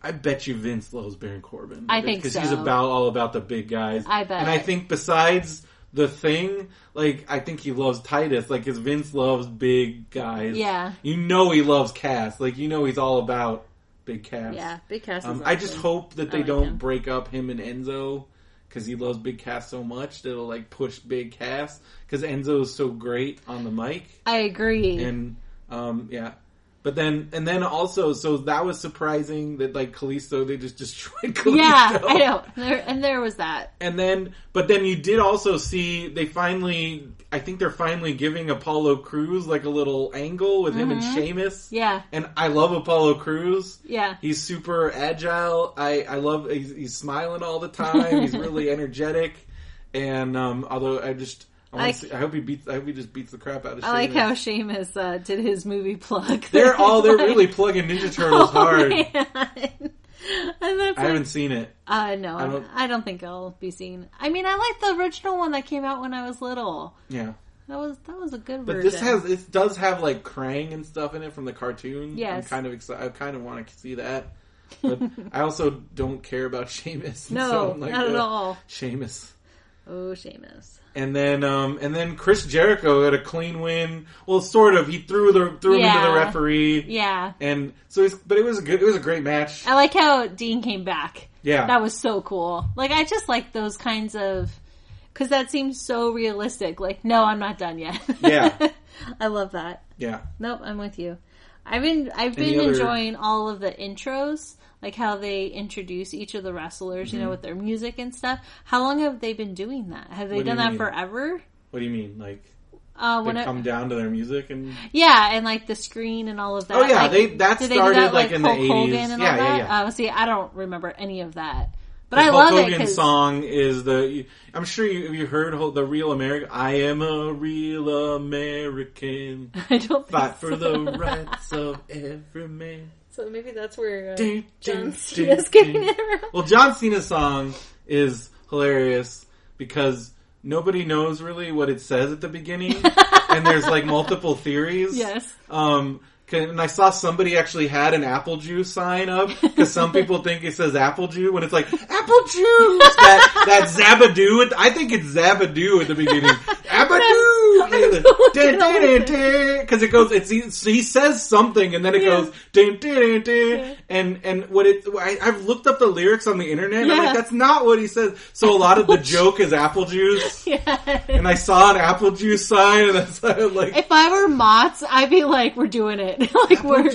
I bet you Vince loves Baron Corbin. I think so. Because he's all about the big guys. I bet. And I think besides the Thing, like, I think he loves Titus. Like, because Vince loves big guys. Yeah. You know he loves Cass. Like, you know he's all about Big Cass. Yeah, Big Cass is awesome. I just hope that they don't break up him and Enzo, because he loves Big Cass so much that it'll, like, push Big Cass. Because Enzo is so great on the mic. I agree. And, But then, and then also, so that was surprising that, like, Kalisto, they just destroyed Kalisto. Yeah, I know. There was that. And then, but then you did also see, they're finally giving Apollo Crews, like, a little angle with him and Sheamus. Yeah. And I love Apollo Crews. Yeah. He's super agile. He's smiling all the time. He's really energetic. And, although I hope he just beats the crap out of Sheamus. I like how Sheamus did his movie plug. They're really plugging Ninja Turtles hard. Man. And I haven't seen it. No, I don't think I'll be seeing. I mean, I like the original one that came out when I was little. Yeah, that was a good version. But it does have like Krang and stuff in it from the cartoon. Yes, I'm kind of excited. I kind of want to see that. But I also don't care about Sheamus. No, so I'm like, not at all. Sheamus. Oh, Sheamus. And then Chris Jericho had a clean win. Well, sort of. He threw him into the referee. Yeah. And so it was a great match. I like how Dean came back. Yeah. That was so cool. Like, I just like those kinds of, cause that seems so realistic. Like, no, I'm not done yet. Yeah. I love that. Yeah. Nope, I'm with you. I've been enjoying all of the intros, like how they introduce each of the wrestlers, you know, with their music and stuff. How long have they been doing that? Have they done that forever? What do you mean? Like, when they come down to their music and... Yeah, and like the screen and all of that. Oh yeah, like, that started in the 80s. Hogan and all that? Yeah. See, I don't remember any of that. But I love it. The Hogan song is I'm sure you heard the Real American. I am a real American. I don't think Fight for the rights of every man. So maybe that's where John Cena's getting it around. Well, John Cena's song is hilarious because nobody knows really what it says at the beginning. And there's like multiple theories. Yes. And I saw somebody actually had an apple juice sign up because some people think it says apple juice when it's like, apple juice! That Zabadoo. I think it's Zabadoo at the beginning. Abadoo! Because it goes, he says something and then it goes, dun, dun, dun, dun. And what it, I've looked up the lyrics on the internet and I'm like, that's not what he says. So a lot of the joke is apple juice. Yes. And I saw an apple juice sign and that's why I was like. If I were Mott's, I'd be like, we're doing it. Like, we're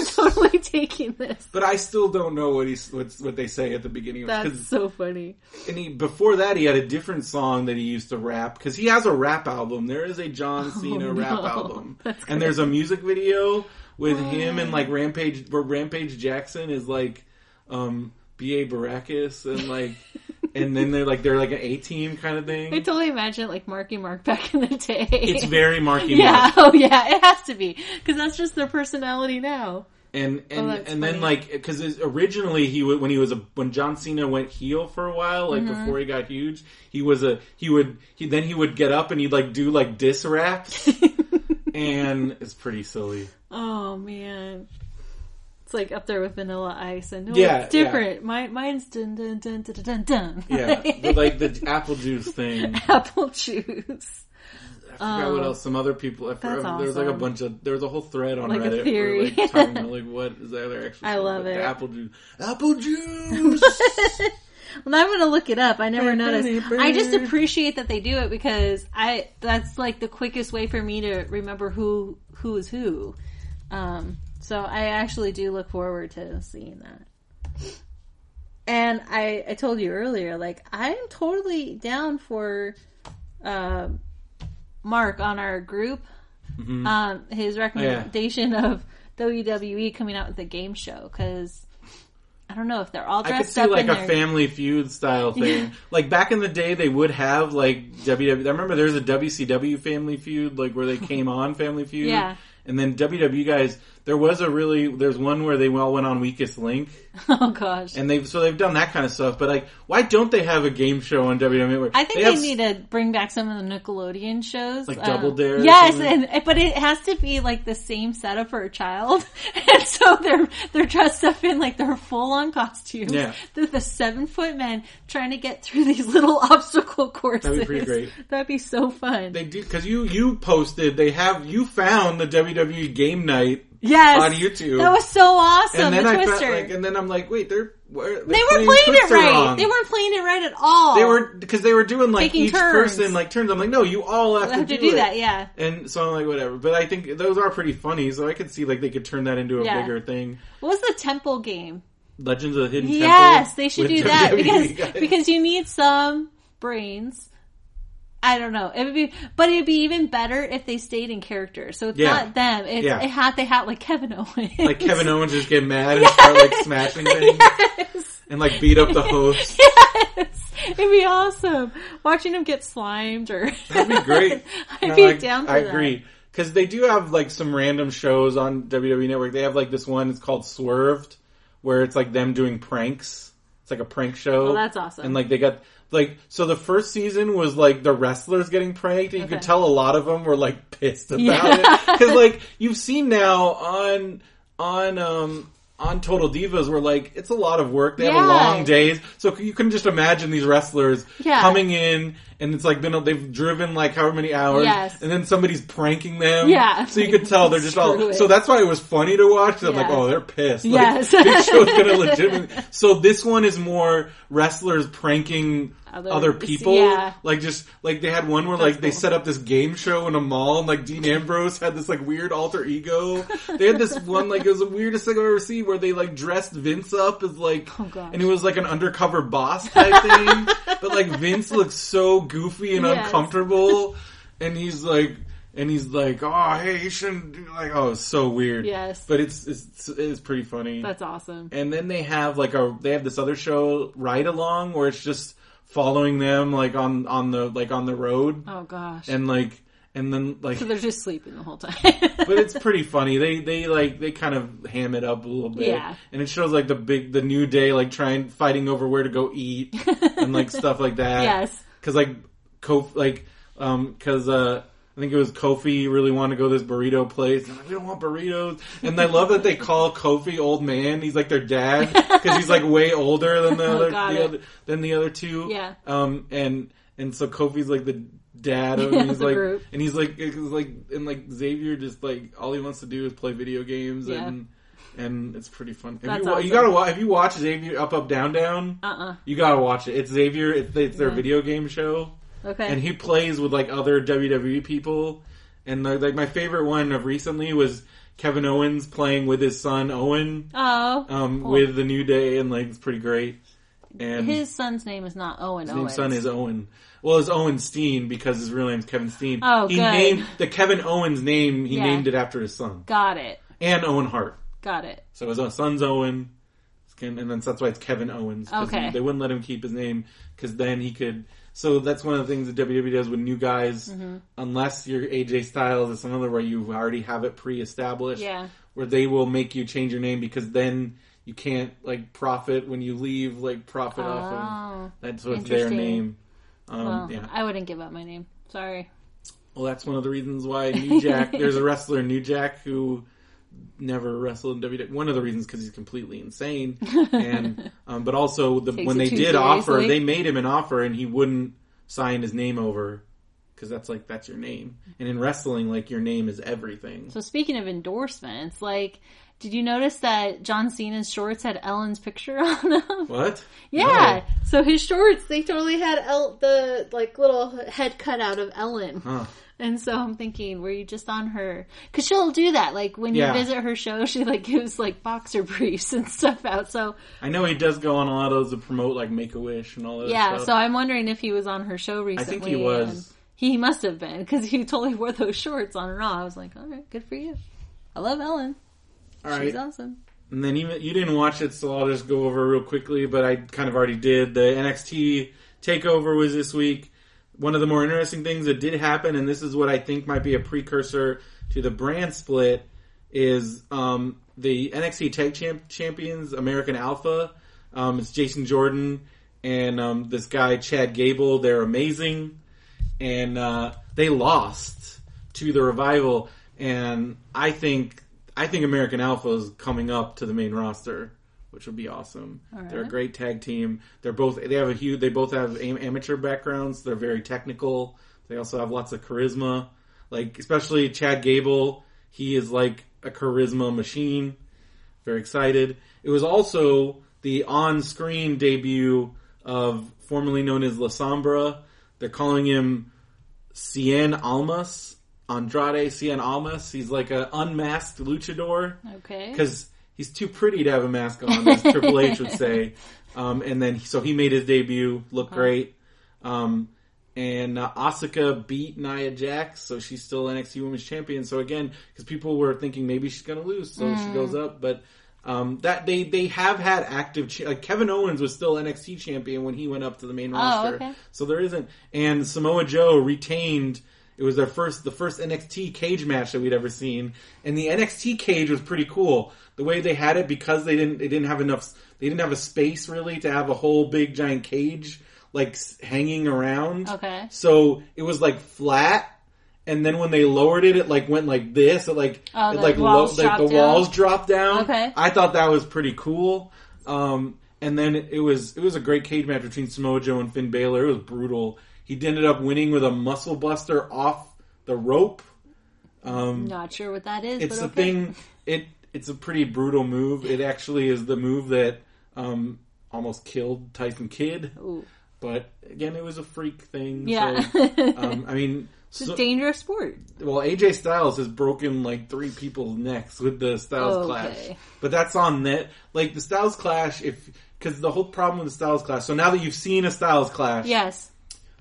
totally taking this. But I still don't know what they say at the beginning. That's so funny. And before that, he had a different song that he used to rap. Because he has a rap album. There is a John Cena rap album. And there's a music video with him and, like, Rampage. Where Rampage Jackson is, like, B.A. Baracus and, like... And then they're like an A-team kind of thing. I totally imagine it like Marky Mark back in the day. It's very Marky Mark. Yeah, oh yeah, it has to be because that's just their personality now. And then like because originally when John Cena went heel for a while, like before he got huge, he would get up and he'd like do like diss raps, and it's pretty silly. Oh man. It's like up there with Vanilla Ice, and it's different. Yeah. Mine's dun dun dun dun dun dun. Yeah, but like the apple juice thing. Apple juice. I forgot what else. Some other people. Awesome. There was like a bunch of. There was a whole thread on Reddit. A theory. Where, like, talking about, like, what is that other actually? I love it. Apple juice. Apple juice. Well, now I'm going to look it up. I never noticed. I just appreciate that they do it because that's like the quickest way for me to remember who is who. So I actually do look forward to seeing that. And I told you earlier, like, I'm totally down for Mark on our group. Mm-hmm. His recommendation of WWE coming out with a game show because... I don't know if they're all dressed up. I could see like a Family Feud style thing. Yeah. Like back in the day, they would have like WWE. I remember there's a WCW Family Feud, like where they came on Family Feud. Yeah. And then WWE guys, there's one where they all went on Weakest Link. Oh gosh. And they've done that kind of stuff, but like, why don't they have a game show on WWE? I think they need to bring back some of the Nickelodeon shows. Like Double Dare. Yes, but it has to be like the same setup for a child. And so they're dressed up in like their full on costumes. Yeah. They're the 7-foot men trying to get through these little obstacle courses. That'd be pretty great. That'd be so fun. They do, cause you found the WWE Game Night on YouTube. That was so awesome. And then the Twister. I'm like, wait, they weren't playing it right. Wrong. They weren't playing it right at all. They were doing like taking each turns. Person like turns. I'm like, no, you all have to do that. Yeah. And so I'm like, whatever. But I think those are pretty funny. So I could see like they could turn that into a bigger thing. What was the temple game? Legends of the Hidden Temple. Yes, they should do that because you need some brains. I don't know. It'd be even better if they stayed in character. So it's not them. They had like Kevin Owens. Like Kevin Owens just get mad and start like smashing things and like beat up the host. Yes, it'd be awesome watching him get slimed. Or that'd be great. I'd be down for that. I agree because they do have like some random shows on WWE Network. They have like this one. It's called Swerved, where it's like them doing pranks. It's like a prank show. Well, that's awesome. And like they got. Like, so the first season was, like, the wrestlers getting pranked, and you could tell a lot of them were, like, pissed about it. Because, like, you've seen now on Total Divas where, like, it's a lot of work. They have long days. So you can just imagine these wrestlers coming in, and it's, like, they've driven, like, however many hours. Yes. And then somebody's pranking them. Yeah. So you could tell they're just all... So that's why it was funny to watch. I'm like, oh, they're pissed. Like, this show's gonna legitimately... So this one is more wrestlers pranking... Other people, like just like they had one where like they set up this game show in a mall, and like Dean Ambrose had this like weird alter ego. They had this one like it was the weirdest thing I've ever seen where they like dressed Vince up as like, and it was like an undercover boss type thing. But like Vince looks so goofy and uncomfortable, and he's like, oh, hey, you shouldn't do like, oh, it's so weird. Yes. But it's pretty funny. That's awesome. And then they have like they have this other show Ride Along where it's just. Following them like on the road. Oh gosh. And then so they're just sleeping the whole time. But it's pretty funny. They kind of ham it up a little bit. Yeah. And it shows like the New Day like fighting over where to go eat and like stuff like that. Yes. Cause like I think it was Kofi really wanted to go to this burrito place. And like, we don't want burritos. And I love that they call Kofi old man. He's like their dad because he's like way older than the other two. Yeah. And so Kofi's like the dad of him. He's like, group. And he's like Xavier just like all he wants to do is play video games and it's pretty fun. You gotta watch. Have you watched Xavier Up Up Down Down? You gotta watch it. It's Xavier. It's their video game show. Okay. And he plays with, like, other WWE people. And, like, my favorite one of recently was Kevin Owens playing with his son, Owen. Oh. Cool. With the New Day, and, like, it's pretty great. And his son's name is not Owen Owens. His son is Owen. Well, it's Owen Steen, because his real name's Kevin Steen. Oh, good. He named the Kevin Owens name, he named it after his son. Got it. And Owen Hart. Got it. So his son's Owen, and then that's why it's Kevin Owens. Okay. They wouldn't let him keep his name, because then he could... So that's one of the things that WWE does with new guys, unless you're AJ Styles or some other where you already have it pre-established, where they will make you change your name because then you can't like profit when you leave, like profit off of that's what's their name. I wouldn't give up my name. Sorry. Well, that's one of the reasons why New Jack. There's a wrestler in New Jack who never wrestled in WWE. One of the reasons because he's completely insane, and but also when they did offer, they made him an offer and he wouldn't sign his name over because that's like that's your name, and in wrestling, like your name is everything. So speaking of endorsements, like. Did you notice that John Cena's shorts had Ellen's picture on them? What? Yeah. No. So his shorts, they totally had the like little head cut out of Ellen. Huh. And so I'm thinking, were you just on her? Because she'll do that. Like when you visit her show, she like gives like boxer briefs and stuff out. So I know he does go on a lot of those to promote like Make-A-Wish and all that. Yeah. Stuff. So I'm wondering if he was on her show recently. I think he was. He must have been because he totally wore those shorts on Raw. I was like, all right, good for you. I love Ellen. All right. She's awesome. And then you didn't watch it, so I'll just go over real quickly, but I kind of already did. The NXT TakeOver was this week. One of the more interesting things that did happen, and this is what I think might be a precursor to the brand split, is the NXT Tag Champions, American Alpha. It's Jason Jordan and this guy, Chad Gable. They're amazing. And they lost to the Revival. And I think American Alpha is coming up to the main roster, which would be awesome. Right. They're a great tag team. They both have amateur backgrounds. They're very technical. They also have lots of charisma. Like especially Chad Gable, he is like a charisma machine. Very excited. It was also the on-screen debut of formerly known as La Sombra. They're calling him Cien Almas. Andrade Cien Almas. He's like an unmasked luchador. Okay. Because he's too pretty to have a mask on, as Triple H would say. So he made his debut. Looked great. And Asuka beat Nia Jax, so she's still NXT Women's Champion. So again, because people were thinking maybe she's going to lose, so she goes up. But that they have had active... like Kevin Owens was still NXT Champion when he went up to the main roster. Okay. So there isn't... And Samoa Joe retained... It was the first NXT cage match that we'd ever seen, and the NXT cage was pretty cool. The way they had it, because they didn't have a space really to have a whole big giant cage like hanging around. Okay. So it was like flat, and then when they lowered it, it like went like this. The walls dropped down. Okay. I thought that was pretty cool. And then it was a great cage match between Samoa Joe and Finn Balor. It was brutal. He ended up winning with a muscle buster off the rope. Not sure what that is. It's thing. It's a pretty brutal move. It actually is the move that almost killed Tyson Kidd. Ooh. But again, it was a freak thing. Yeah. So, it's a dangerous sport. Well, AJ Styles has broken like 3 people's necks with the Styles Clash. But that's on that. Like the Styles Clash, because the whole problem with the Styles Clash. So now that you've seen a Styles Clash, yes.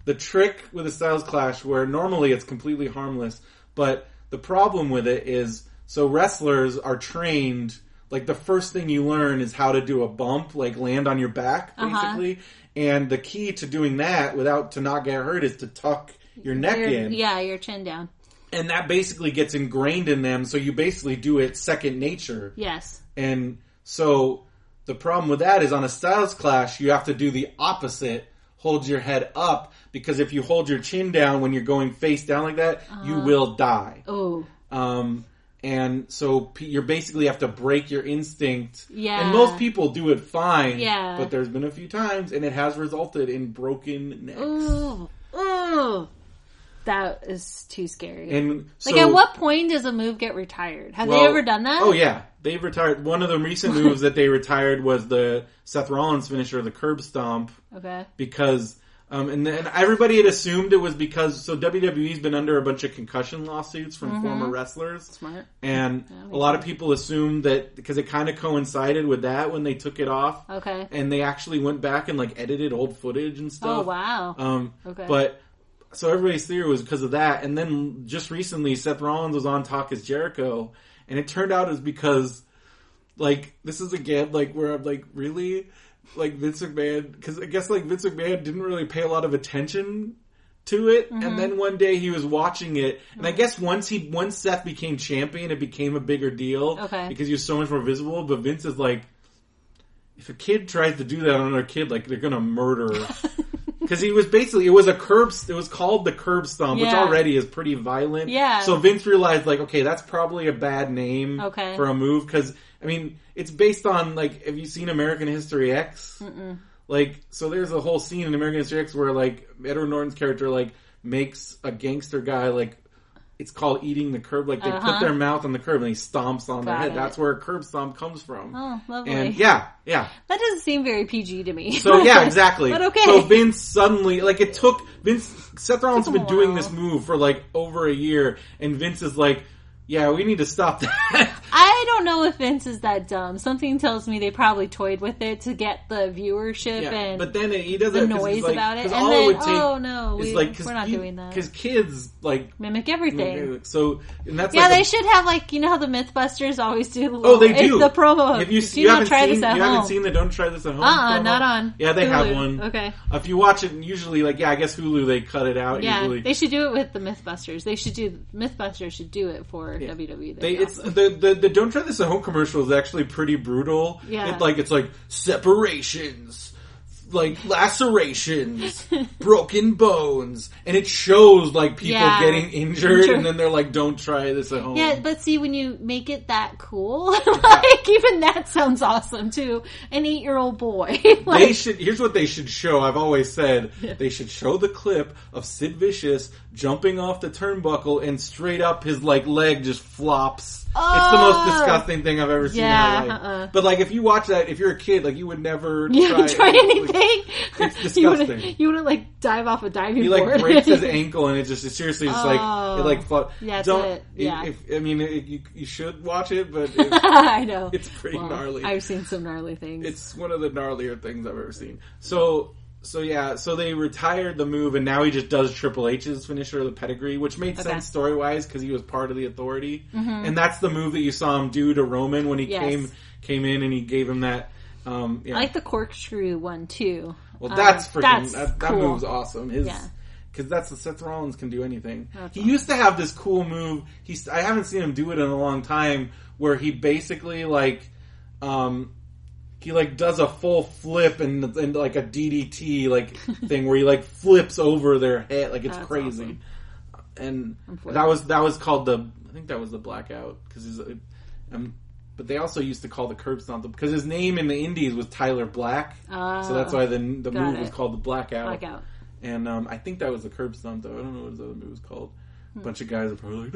The trick with a Styles Clash, where normally it's completely harmless, but the problem with it is, so wrestlers are trained, like the first thing you learn is how to do a bump, like land on your back, basically. And the key to doing that, to not get hurt, is to tuck your neck in. Yeah, your chin down. And that basically gets ingrained in them, so you basically do it second nature. Yes. And so, the problem with that is on a Styles Clash, you have to do the opposite, hold your head up, because if you hold your chin down when you're going face down like that, you will die. Oh. And so you basically have to break your instinct. Yeah. And most people do it fine. Yeah. But there's been a few times, and it has resulted in broken necks. Ooh. That is too scary. And so, like, at what point does a move get retired? Have they ever done that? Oh, yeah. They've retired. One of the recent moves that they retired was the Seth Rollins finisher, the curb stomp. Okay. Because... And everybody had assumed it was because... So WWE's been under a bunch of concussion lawsuits from former wrestlers. Smart. And a lot of people assumed that... Because it kind of coincided with that when they took it off. Okay. And they actually went back and like edited old footage and stuff. Oh, wow. Okay. But... So everybody's theory was because of that. And then just recently, Seth Rollins was on Talk Is Jericho. And it turned out it was because... Like, this is again, like, where I'm like, really... Like Vince McMahon, because I guess like Vince McMahon didn't really pay a lot of attention to it, and then one day he was watching it, and I guess once Seth became champion, it became a bigger deal, because he was so much more visible. But Vince is like, if a kid tries to do that on another kid, like they're gonna murder Because he was basically, it was called the curb stomp, which already is pretty violent. Yeah. So Vince realized, like, okay, that's probably a bad name for a move. Because, I mean, it's based on, like, have you seen American History X? Mm-mm. Like, so there's a whole scene in American History X where, like, Edward Norton's character, like, makes a gangster guy, like, it's called eating the curb. Like, they put their mouth on the curb and he stomps on their head. That's where a curb stomp comes from. Oh, lovely. And yeah. That doesn't seem very PG to me. So, yeah, exactly. But okay. So Vince suddenly, like, it took, Seth Rollins has been doing this move for, like, over a year. And Vince is like, yeah, we need to stop that. I don't know if Vince is that dumb. Something tells me they probably toyed with it to get the viewership and but then he does the noise like, about it. And all then, it would take we're not doing that. Because kids, like... mimic everything. So, and that's they should have, like, you know how the Mythbusters always do? They do. It's the promo. If you haven't try seen, this at you home. Haven't seen the Don't Try This at Home promo? Not on Yeah, they Hulu. Have one. Okay. If you watch it, usually, like, I guess Hulu, they cut it out usually. They should do it with the Mythbusters. Mythbusters should do it for WWE. The Don't Try This at Home commercial is actually pretty brutal. Yeah. It's like separations, like lacerations, broken bones, and it shows like people getting injured and then they're like, don't try this at home. Yeah, but see, when you make it that cool, like even that sounds awesome too. An 8-year-old boy. Like, here's what they should show. I've always said they should show the clip of Sid Vicious jumping off the turnbuckle and straight up his like leg just flops. It's the most disgusting thing I've ever seen in my life. But, like, if you watch that, if you're a kid, like, you would never try anything. Like, it's disgusting. You wouldn't, like, dive off a diving board. He, like, breaks his ankle and it's seriously just, like, it, like, flops. Yeah, that's it. Yeah. You should watch it, but it's, I know. It's pretty gnarly. I've seen some gnarly things. It's one of the gnarlier things I've ever seen. So they retired the move and now he just does Triple H's finisher, the pedigree, which made sense story-wise because he was part of the Authority. Mm-hmm. And that's the move that you saw him do to Roman when he came in and he gave him that. I like the corkscrew one too. Well, that's freaking, that cool. move's awesome. Because that's the Seth Rollins can do anything. That's he awesome. Used to have this cool move. I haven't seen him do it in a long time where he basically like, he, like, does a full flip and like, a DDT, like, thing where he, like, flips over their head. Like, it's crazy. Awesome. And that was called I think that was the Blackout. But they also used to call the curb stomp, because his name in the Indies was Tyler Black. So that's why the move was called the Blackout. And I think that was the curb stomp, though. I don't know what his other move was called. A bunch of guys are probably like,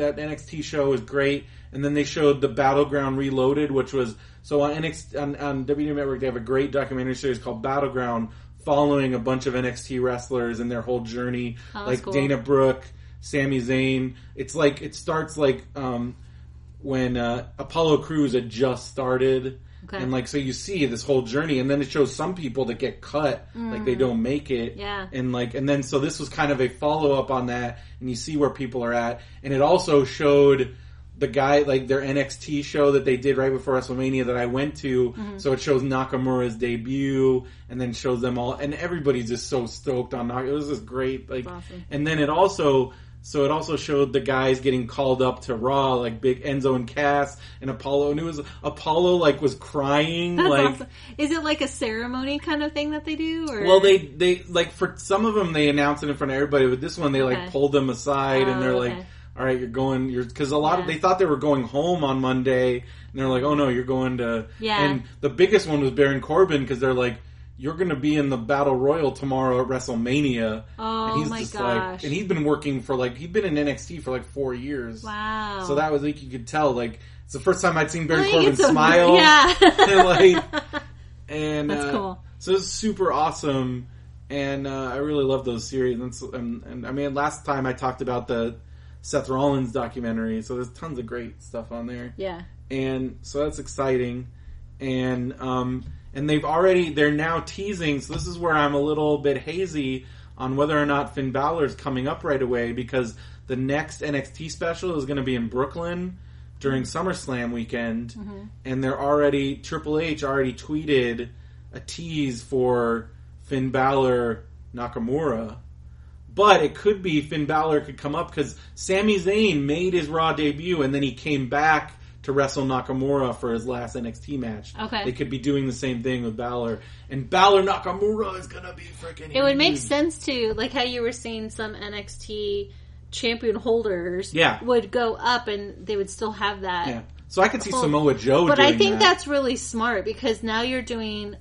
that NXT show was great. And then they showed the Battleground Reloaded, which was... So on NXT, on WWE Network, they have a great documentary series called Battleground, following a bunch of NXT wrestlers and their whole journey. Cool. Dana Brooke, Sami Zayn. It's like... It starts like when Apollo Crews had just started... Okay. And, like, so you see this whole journey, and then it shows some people that get cut, like, they don't make it. Yeah. And, like, and then, so this was kind of a follow-up on that, and you see where people are at. And it also showed the guy, like, their NXT show that they did right before WrestleMania that I went to. Mm-hmm. So it shows Nakamura's debut, and then shows them all, and everybody's just so stoked on Nakamura. It was just great, like, awesome. And then it also showed the guys getting called up to Raw, like big Enzo and Cass and Apollo. And it was Apollo like was crying. That's like, awesome. Is it like a ceremony kind of thing that they do? Or? Well, they like for some of them they announce it in front of everybody, but this one they like pulled them aside and they're like, "All right, you're going." Because a lot of they thought they were going home on Monday, and they're like, "Oh no, you're going to." Yeah. And the biggest one was Baron Corbin because they're like, you're going to be in the Battle Royal tomorrow at WrestleMania. Oh, and he's my gosh. Like, and he's been working for, like, he'd been in NXT for, like, 4 years. Wow. So that was, like, you could tell, like, it's the first time I'd seen Baron Corbin smile. Yeah. And that's cool. So it's super awesome. And I really love those series. And I mean, last time I talked about the Seth Rollins documentary. So there's tons of great stuff on there. Yeah. And so that's exciting. And they're now teasing, so this is where I'm a little bit hazy on whether or not Finn Balor's coming up right away, because the next NXT special is going to be in Brooklyn during SummerSlam weekend, and Triple H already tweeted a tease for Finn Balor Nakamura. But it could be Finn Balor could come up, because Sami Zayn made his Raw debut, and then he came back to wrestle Nakamura for his last NXT match. Okay. They could be doing the same thing with Balor. And Balor Nakamura is going to be freaking huge. It would make sense, too, like how you were seeing some NXT champion holders would go up and they would still have that. Yeah. So I could see Samoa Joe doing that. But I think that's really smart because now you're doing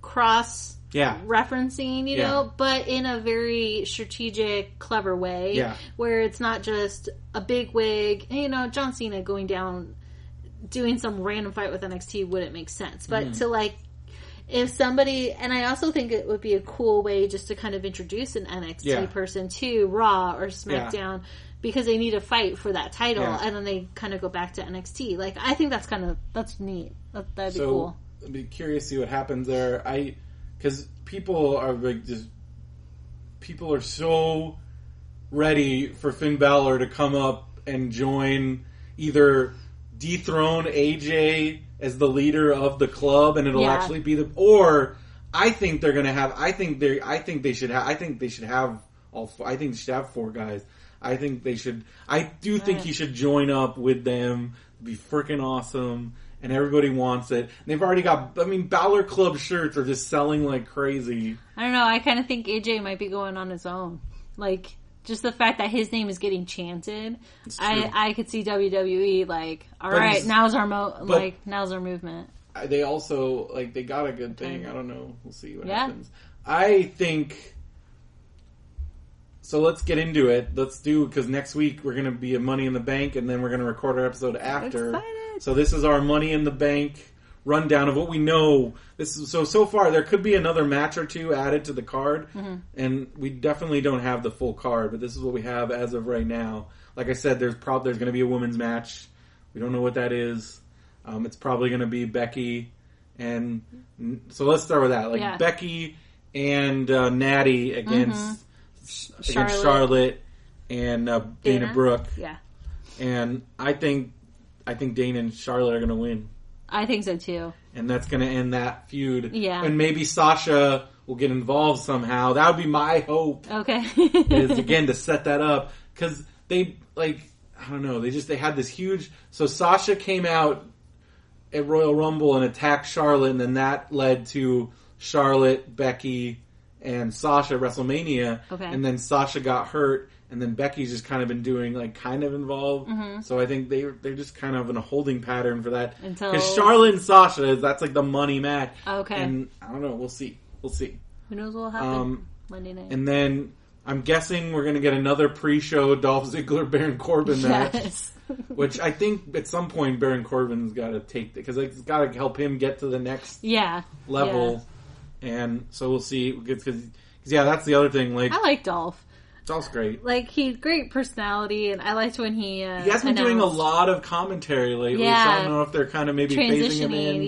cross referencing, you know, but in a very strategic, clever way where it's not just a big wig, you know, John Cena going down doing some random fight with NXT wouldn't make sense. But to like, if somebody, and I also think it would be a cool way just to kind of introduce an NXT person to Raw or SmackDown because they need a fight for that title and then they kind of go back to NXT. Like, I think that's kind of, that's neat. That'd be cool. I'd be curious to see what happens there. Because people are like, just, people are so ready for Finn Balor to come up and join, either dethrone AJ as the leader of the club, and it'll actually be the, or I think they're gonna have, I think they should have four guys. I think they should, I think he should join up with them. It'd be freaking awesome. And everybody wants it. They've already got... I mean, Balor Club shirts are just selling like crazy. I don't know. I kind of think AJ might be going on his own. Like, just the fact that his name is getting chanted. I could see WWE like, alright, now's our movement. They also... Like, they got a good thing. I don't know. We'll see what happens. I think... So let's get into it. Let's do... Because next week we're going to be at Money in the Bank and then we're going to record our episode after. Excited. So this is our Money in the Bank rundown of what we know. This is, so far, there could be another match or two added to the card. Mm-hmm. And we definitely don't have the full card, but this is what we have as of right now. Like I said, there's going to be a women's match. We don't know what that is. It's probably going to be Becky. And so let's start with that. Like Becky and Natty against Charlotte and Dana Brooke. Yeah. And I think Dana and Charlotte are going to win. I think so, too. And that's going to end that feud. Yeah. And maybe Sasha will get involved somehow. That would be my hope. Okay. Is, again, to set that up. Because they, like, I don't know, they had this huge... So Sasha came out at Royal Rumble and attacked Charlotte, and then that led to Charlotte, Becky, and Sasha at WrestleMania. Okay. And then Sasha got hurt. And then Becky's just kind of been doing, like, kind of involved. Mm-hmm. So I think they're just kind of in a holding pattern for that. Because Charlotte and Sasha, that's like the money match. Okay. And I don't know. We'll see. Who knows what will happen Monday night. And then I'm guessing we're going to get another pre-show Dolph Ziggler, Baron Corbin match. Yes. Which I think at some point Baron Corbin's got to take it. Because it's got to help him get to the next level. Yeah. And so we'll see. Because, that's the other thing. Like, I like Dolph. That's great. Like, he's great personality, and I liked when he he has been doing a lot of commentary lately, so I don't know if they're kind of maybe phasing him in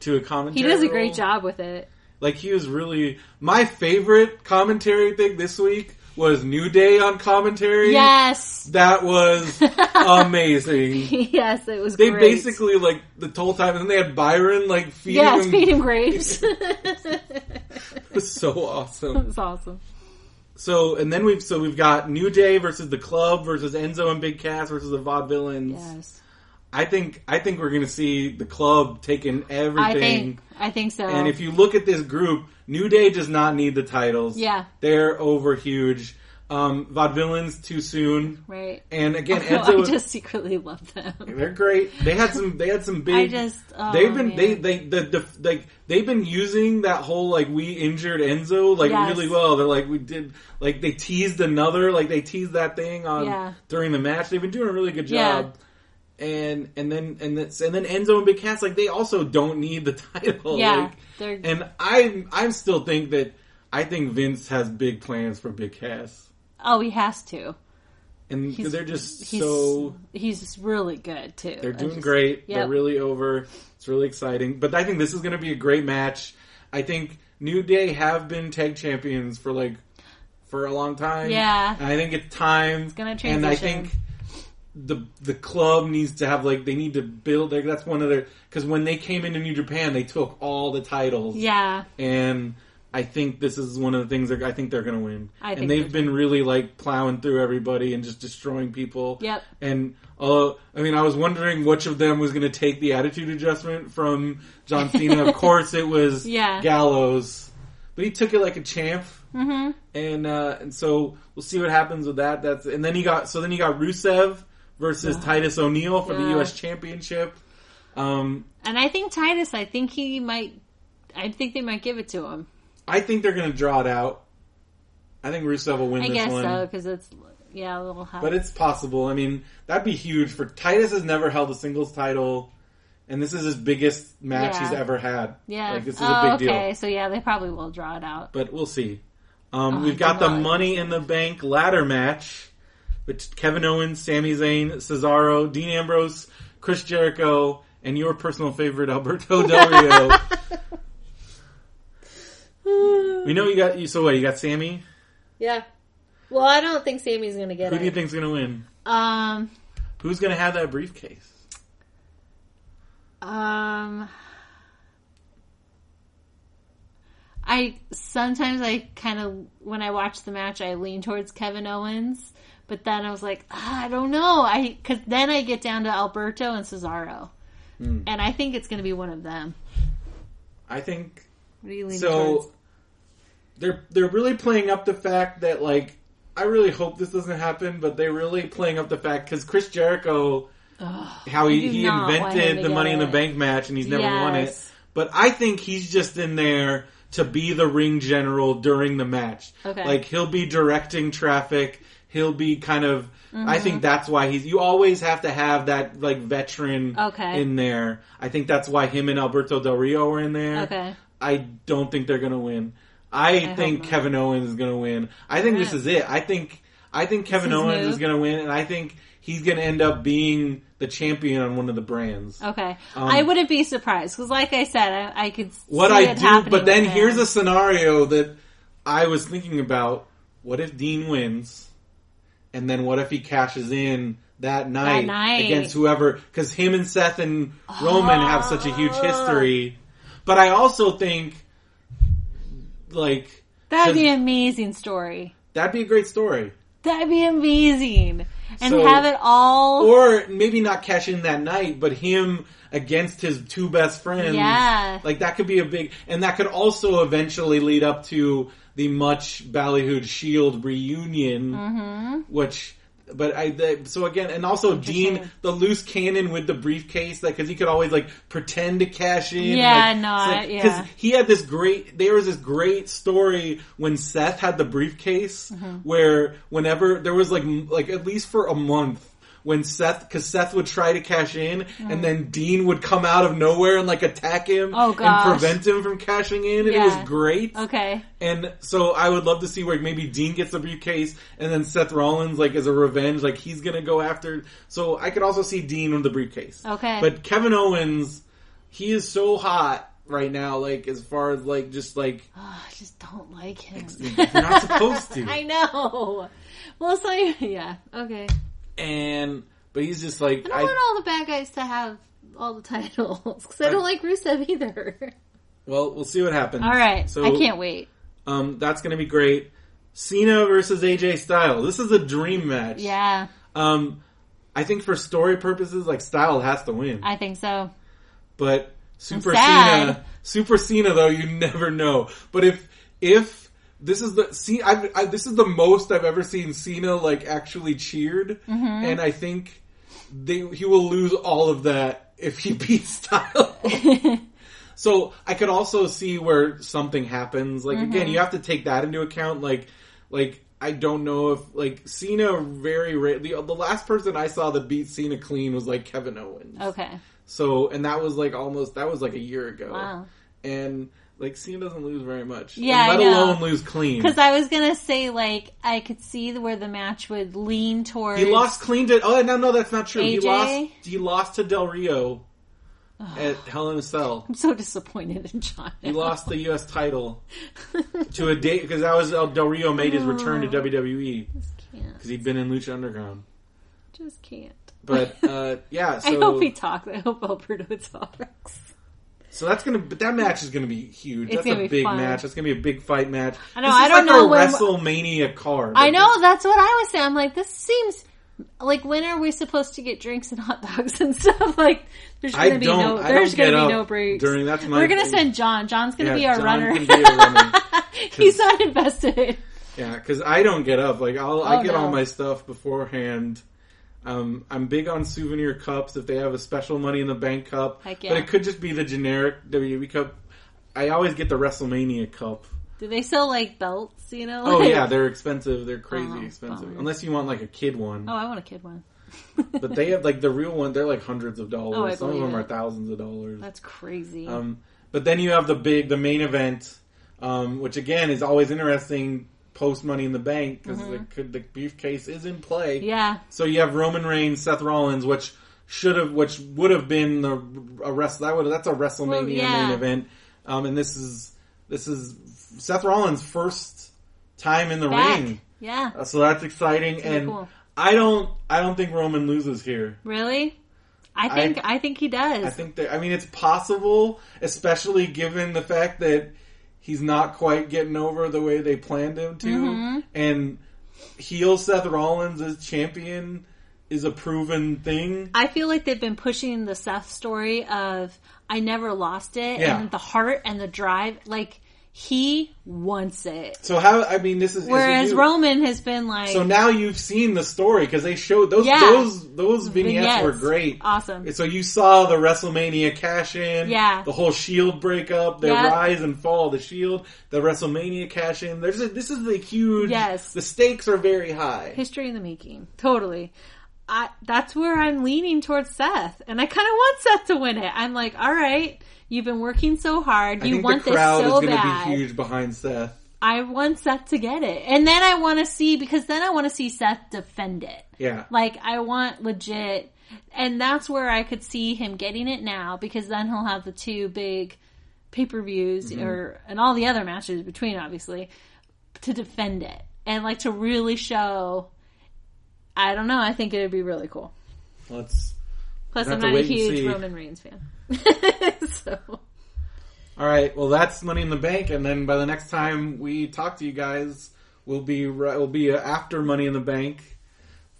to a commentary He does a great job with it. Like, he was really... My favorite commentary thing this week was New Day on commentary. Yes! That was amazing. Yes, it was great. They basically, like, the whole time, and then they had Byron, like, feed him grapes. It was so awesome. It was awesome. So, and then we've got New Day versus the Club versus Enzo and Big Cass versus the Vaudevillains. Yes. I think we're going to see the Club taking everything. I think so. And if you look at this group, New Day does not need the titles. Yeah. They're over huge. Vaudevillains too soon. Right. And again, Enzo, I just secretly love them. They're great. They had some big, they've been using that whole, like, we injured Enzo, like, really well. They're like, we did, like, they teased that thing on during the match. They've been doing a really good job. And then Enzo and Big Cass, like, they also don't need the title. Yeah. Like, and I still think that, I think Vince has big plans for Big Cass. Oh, he has to. And they're just so... He's really good, too. They're doing great. Yep. They're really over. It's really exciting. But I think this is going to be a great match. I think New Day have been tag champions for, like, for a long time. Yeah. And I think it's time. It's going to transition. And I think the Club needs to have, like, they need to build... Like, that's one of their... Because when they came into New Japan, they took all the titles. Yeah. And... I think this is one of the things that I think they're going to win. And they've been really like plowing through everybody and just destroying people. Yep. And I mean, I was wondering which of them was going to take the attitude adjustment from John Cena. Of course, it was Gallows, but he took it like a champ. Mm-hmm. And so we'll see what happens with that. That's and then he got so then he got Rusev versus Titus O'Neil for the U.S. Championship. And I think Titus, I think they might give it to him. I think they're going to draw it out. I think Rusev will win this one. I guess so, because it's, a little hot. But it's possible. I mean, that'd be huge. For Titus has never held a singles title, and this is his biggest match he's ever had. Yeah. Like, this is a big deal. So, they probably will draw it out. But we'll see. We've got the Money in the Bank ladder match, which Kevin Owens, Sami Zayn, Cesaro, Dean Ambrose, Chris Jericho, and your personal favorite, Alberto Del Rio. We know you got... So what, you got Sammy? Yeah. Well, I don't think Sammy's going to get it. Who do you think's going to win? Who's going to have that briefcase? Sometimes I kind of... When I watch the match, I lean towards Kevin Owens. But then I was like, I don't know. Because then I get down to Alberto and Cesaro. Mm. And I think it's going to be one of them. I think... What are you leaning towards? They're really playing up the fact that, like, I really hope this doesn't happen, but they're really playing up the fact, because Chris Jericho, how he invented the Money in the Bank match, and he's never won it. But I think he's just in there to be the ring general during the match. Okay. Like, he'll be directing traffic. He'll be kind of, I think that's why you always have to have that, like, veteran in there. I think that's why him and Alberto Del Rio are in there. Okay. I don't think they're going to win. I think Kevin Owens is going to win. I think this is it. I think Kevin Owens is going to win, and I think he's going to end up being the champion on one of the brands. Okay. I wouldn't be surprised, because like I said, I could see it happening. But then here's a scenario that I was thinking about. What if Dean wins, and then what if he cashes in that night. Against whoever? Because him and Seth and Roman have such a huge history. But I also think... Like, that'd be an amazing story. That'd be a great story. That'd be amazing. And so, have it all... Or maybe not cash in that night, but him against his two best friends. Yeah. Like, that could be a big... And that could also eventually lead up to the much ballyhooed Shield reunion. Mm-hmm. Which... But so again, and also Dean, the loose cannon with the briefcase, like, cause he could always like pretend to cash in. Yeah, like, cause he had there was this great story when Seth had the briefcase where whenever there was like at least for a month when Seth would try to cash in and then Dean would come out of nowhere and like attack him and prevent him from cashing in. And it was great. Okay. And so I would love to see where maybe Dean gets a briefcase and then Seth Rollins, like, as a revenge, like, he's going to go after. So I could also see Dean with the briefcase. Okay. But Kevin Owens, he is so hot right now, like, as far as like, just like. Oh, I just don't like him. You're not supposed to. I know. Well, so yeah. Okay. But he's just like... I don't want all the bad guys to have all the titles, because I don't like Rusev either. Well, we'll see what happens. All right. So, I can't wait. That's going to be great. Cena versus AJ Styles. This is a dream match. Yeah. I think for story purposes, like, Styles has to win. I think so. But Super Cena, though, you never know. But if this is the most I've ever seen Cena, like, actually cheered. Mm-hmm. And I think he will lose all of that if he beats Styles. So I could also see where something happens. Like, again, you have to take that into account. Like, I don't know if, like, Cena very rarely... The last person I saw that beat Cena clean was, like, Kevin Owens. Okay. So, and that was, like, that was a year ago. Wow. And... Like, Cena doesn't lose very much. Yeah, and let alone lose clean. Because I was going to say, like, I could see where the match would lean towards... He lost clean to... Oh, no, that's not true. AJ? He lost to Del Rio at Hell in a Cell. I'm so disappointed in John. He lost the U.S. title to a date... Because that was Del Rio made his return to WWE. Just can't. Because he'd been in Lucha Underground. Just can't. But, yeah, so... I hope he talks. I hope Alberto talks. So that's gonna, but that match is gonna be huge. It's that's a big fun. Match. That's gonna be a big fight match. I know. This is I don't like know a WrestleMania card. I know. That's what I was saying. I'm like, this seems like when are we supposed to get drinks and hot dogs and stuff? Like, there's gonna be no. There's gonna be no breaks. During that's my. We're gonna send John. John's gonna be our runner. He's not invested. Yeah, because I don't get up. Like I get all my stuff beforehand. I'm big on souvenir cups if they have a special Money in the Bank cup. Heck yeah. But it could just be the generic WWE cup. I always get the WrestleMania cup. Do they sell, like, belts, you know? Oh, yeah, they're expensive. They're crazy expensive. Bummer. Unless you want, like, a kid one. Oh, I want a kid one. But they have, like, the real one, they're, like, hundreds of dollars. Oh, some of them are thousands of dollars. That's crazy. But then you have the main event, which, again, is always interesting post Money in the Bank, because the briefcase is in play. Yeah. So you have Roman Reigns, Seth Rollins, which would have been that's a WrestleMania main event. And this is Seth Rollins' first time in the ring. Yeah. So that's exciting. And cool. I don't think Roman loses here. Really? I think he does. I think it's possible, especially given the fact that he's not quite getting over the way they planned him to. Mm-hmm. And heel Seth Rollins as champion is a proven thing. I feel like they've been pushing the Seth story of I never lost it. Yeah. And the heart and the drive. Like, he wants it. So this is... Whereas Roman has been like... So now you've seen the story because they showed... Those vignettes were great. Awesome. So you saw the WrestleMania cash-in. Yeah. The whole Shield breakup. The rise and fall of the Shield. The WrestleMania cash-in. This is the huge... Yes. The stakes are very high. History in the making. Totally. That's where I'm leaning towards Seth. And I kind of want Seth to win it. I'm like, all right, you've been working so hard. You want this so bad. I think the crowd is going to be huge behind Seth. I want Seth to get it. And then I want to see Seth defend it. Yeah. Like, I want legit. And that's where I could see him getting it now, because then he'll have the two big pay-per-views and all the other matches between, obviously, to defend it. And, like, to really show... I don't know. I think it would be really cool. Plus, I'm not a huge Roman Reigns fan. So. All right. Well, that's Money in the Bank. And then by the next time we talk to you guys, we'll be after Money in the Bank.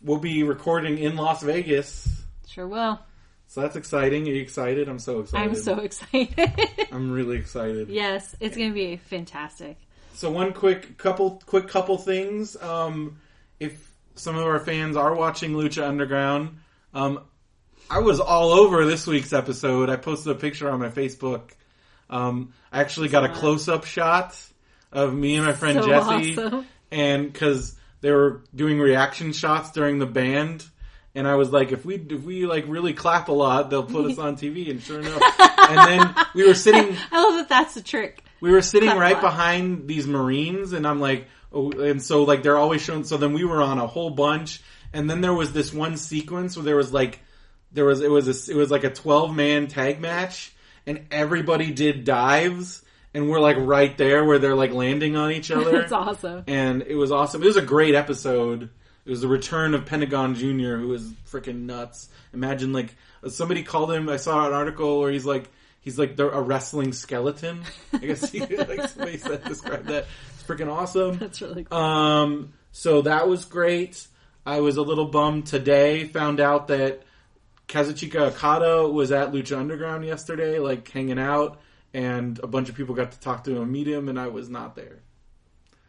We'll be recording in Las Vegas. Sure will. So that's exciting. Are you excited? I'm so excited. I'm so excited. I'm really excited. Yes. It's going to be fantastic. So one quick couple things. If some of our fans are watching Lucha Underground. I was all over this week's episode. I posted a picture on my Facebook. I actually got a close-up shot of me and my friend Jesse. Awesome. And because they were doing reaction shots during the band. And I was like, if we like really clap a lot, they'll put us on TV. And sure enough. And then we were sitting. I love that that's the trick. We were sitting right behind these Marines. And I'm like, oh, and so, like, they're always shown... So then we were on a whole bunch, and then there was this one sequence where it was like a 12-man tag match, and everybody did dives, and we're, like, right there where they're, like, landing on each other. It's awesome. And it was awesome. It was a great episode. It was the return of Pentagon Jr., who is freaking nuts. Imagine, like, somebody called him... I saw an article where he's like a wrestling skeleton. I guess he, like, somebody said, described that. Freaking awesome. That's really cool. So that was great. I was a little bummed today. Found out that Kazuchika Okada was at Lucha Underground yesterday, like, hanging out, and a bunch of people got to talk to him and meet him, and I was not there.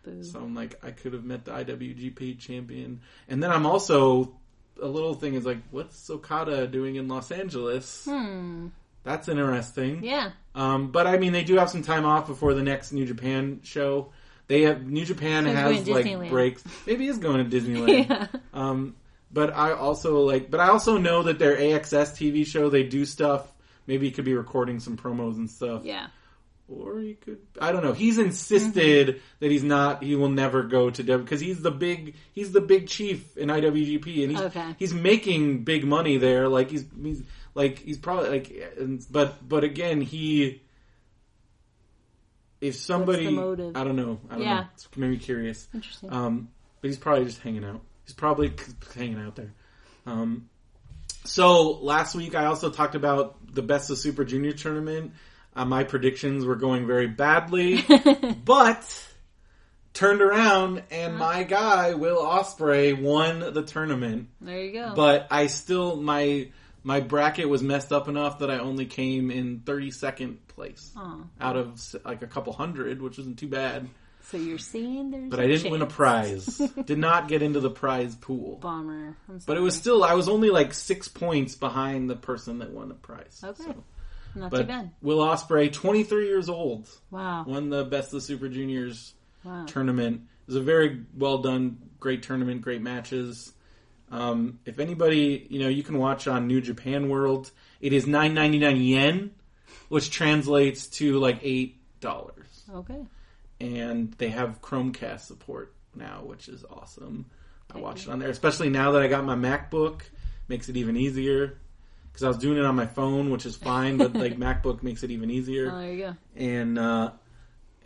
Boo. So I'm like, I could have met the IWGP champion. And then I'm also, a little thing is like, what's Okada doing in Los Angeles? That's interesting. Yeah. But I mean, they do have some time off before the next New Japan show. They have New Japan has, like, breaks. Maybe he's going to Disneyland. Yeah. But I also know that their AXS TV show, they do stuff. Maybe he could be recording some promos and stuff. Yeah. Or he could, I don't know. He's insisted that he will never go to WWE because he's the big chief in IWGP, and he's making big money there. Like he's probably like, but again, he. If somebody, I don't know. I don't know. It's made me curious. Interesting. But he's probably just hanging out. He's probably hanging out there. So last week I also talked about the Best of Super Junior tournament. My predictions were going very badly, but turned around and my guy, Will Ospreay, won the tournament. There you go. But I still, my bracket was messed up enough that I only came in 32nd place out of like a couple hundred, which isn't too bad. So you're seeing there's But I didn't win a prize. Did not get into the prize pool. Bummer. But it was still, I was only like 6 points behind the person that won the prize. Okay. So. Not too bad. Will Ospreay, 23 years old. Wow. Won the Best of Super Juniors tournament. It was a very well done, great tournament, great matches. If anybody, you can watch on New Japan World. It is 999 yen, which translates to like $8. Okay. And they have Chromecast support now, which is awesome. I watched it on there, especially now that I got my MacBook. Makes it even easier. Because I was doing it on my phone, which is fine, but like MacBook makes it even easier. Oh, there you go.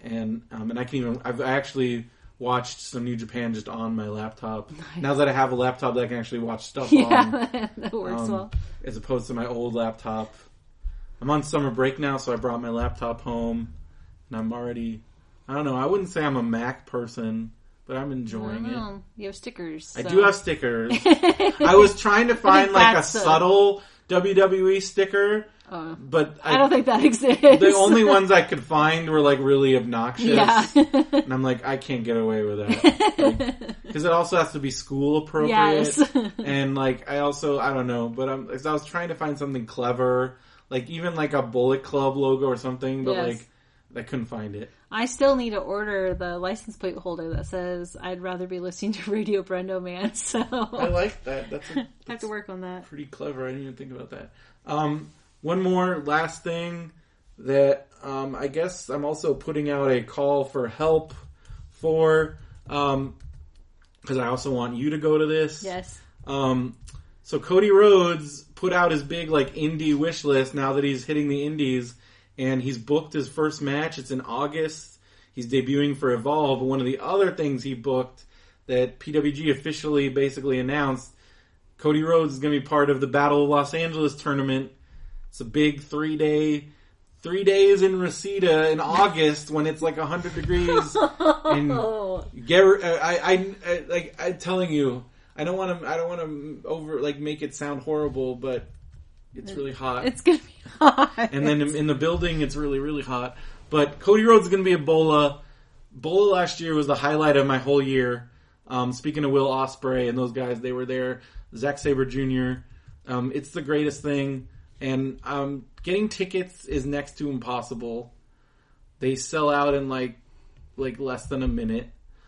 And I can even, I've actually watched some New Japan just on my laptop. Nice. Now that I have a laptop that I can actually watch stuff on. Yeah, that works well. As opposed to my old laptop. I'm on summer break now, so I brought my laptop home. And I'm already, I don't know, I wouldn't say I'm a Mac person. But I'm enjoying it. You have stickers. So. I do have stickers. I was trying to find like a subtle WWE sticker, but I don't think that exists. The only ones I could find were like really obnoxious. Yeah. And I'm like, I can't get away with that. Because it also has to be school appropriate. Yes. And like, I don't know, but I was trying to find something clever, like even like a Bullet Club logo or something, but like, I couldn't find it. I still need to order the license plate holder that says, I'd rather be listening to Radio Brendo Man, so... I like that. I have to work on that. Pretty clever. I didn't even think about that. One more last thing that I guess I'm also putting out a call for help for, because I also want you to go to this. Yes. So Cody Rhodes put out his big like indie wish list now that he's hitting the indies. And he's booked his first match. It's in August. He's debuting for Evolve. One of the other things he booked that PWG officially basically announced, Cody Rhodes is going to be part of the Battle of Los Angeles tournament. It's a big 3 day, 3 days in Reseda in August when it's like 100 degrees. And I'm telling you, I don't want to make it sound horrible, but it's really hot. It's going to be hot. And then in the building, it's really, really hot. But Cody Rhodes is going to be Ebola. Ebola last year was the highlight of my whole year. Speaking of Will Ospreay and those guys, they were there. Zack Sabre Jr. It's the greatest thing. And getting tickets is next to impossible. They sell out in like less than a minute.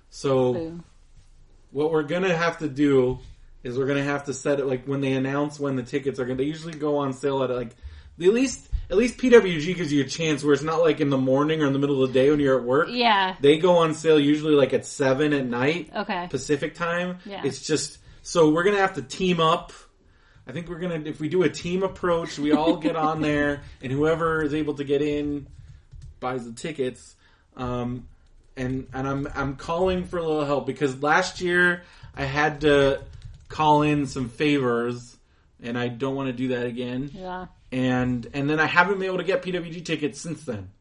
So what we're going to have to do is we're going to have to set it, like, when they announce when the tickets are going to... They usually go on sale at, like... At least PWG gives you a chance where it's not, like, in the morning or in the middle of the day when you're at work. Yeah. They go on sale usually, like, at 7 at night. Okay. Pacific time. Yeah. It's just... So we're going to have to team up. I think we're going to... If we do a team approach, we all get on there, and whoever is able to get in buys the tickets. And I'm calling for a little help because last year I had to... call in some favors, and I don't want to do that again. Yeah. And then I haven't been able to get PWG tickets since then.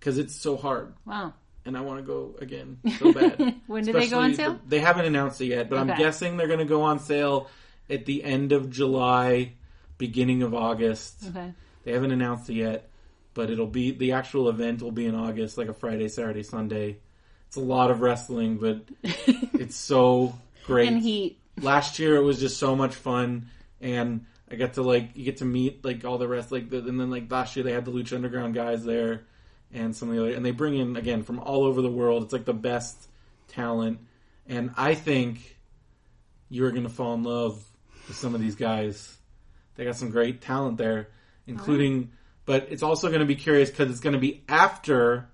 Because it's so hard. Wow. And I want to go again so bad. When do they go on sale? They haven't announced it yet, but I'm guessing they're going to go on sale at the end of July, beginning of August. Okay. They haven't announced it yet, but it'll be the actual event will be in August, like a Friday, Saturday, Sunday. It's a lot of wrestling, but it's so great. And heat. Last year it was just so much fun, and I got to you get to meet all the rest and then last year they had the Lucha Underground guys there and some of the other, and they bring in again from all over the world. It's the best talent, and I think you're gonna fall in love with some of these guys. They got some great talent there, including. Right. But it's also gonna be curious because it's gonna be after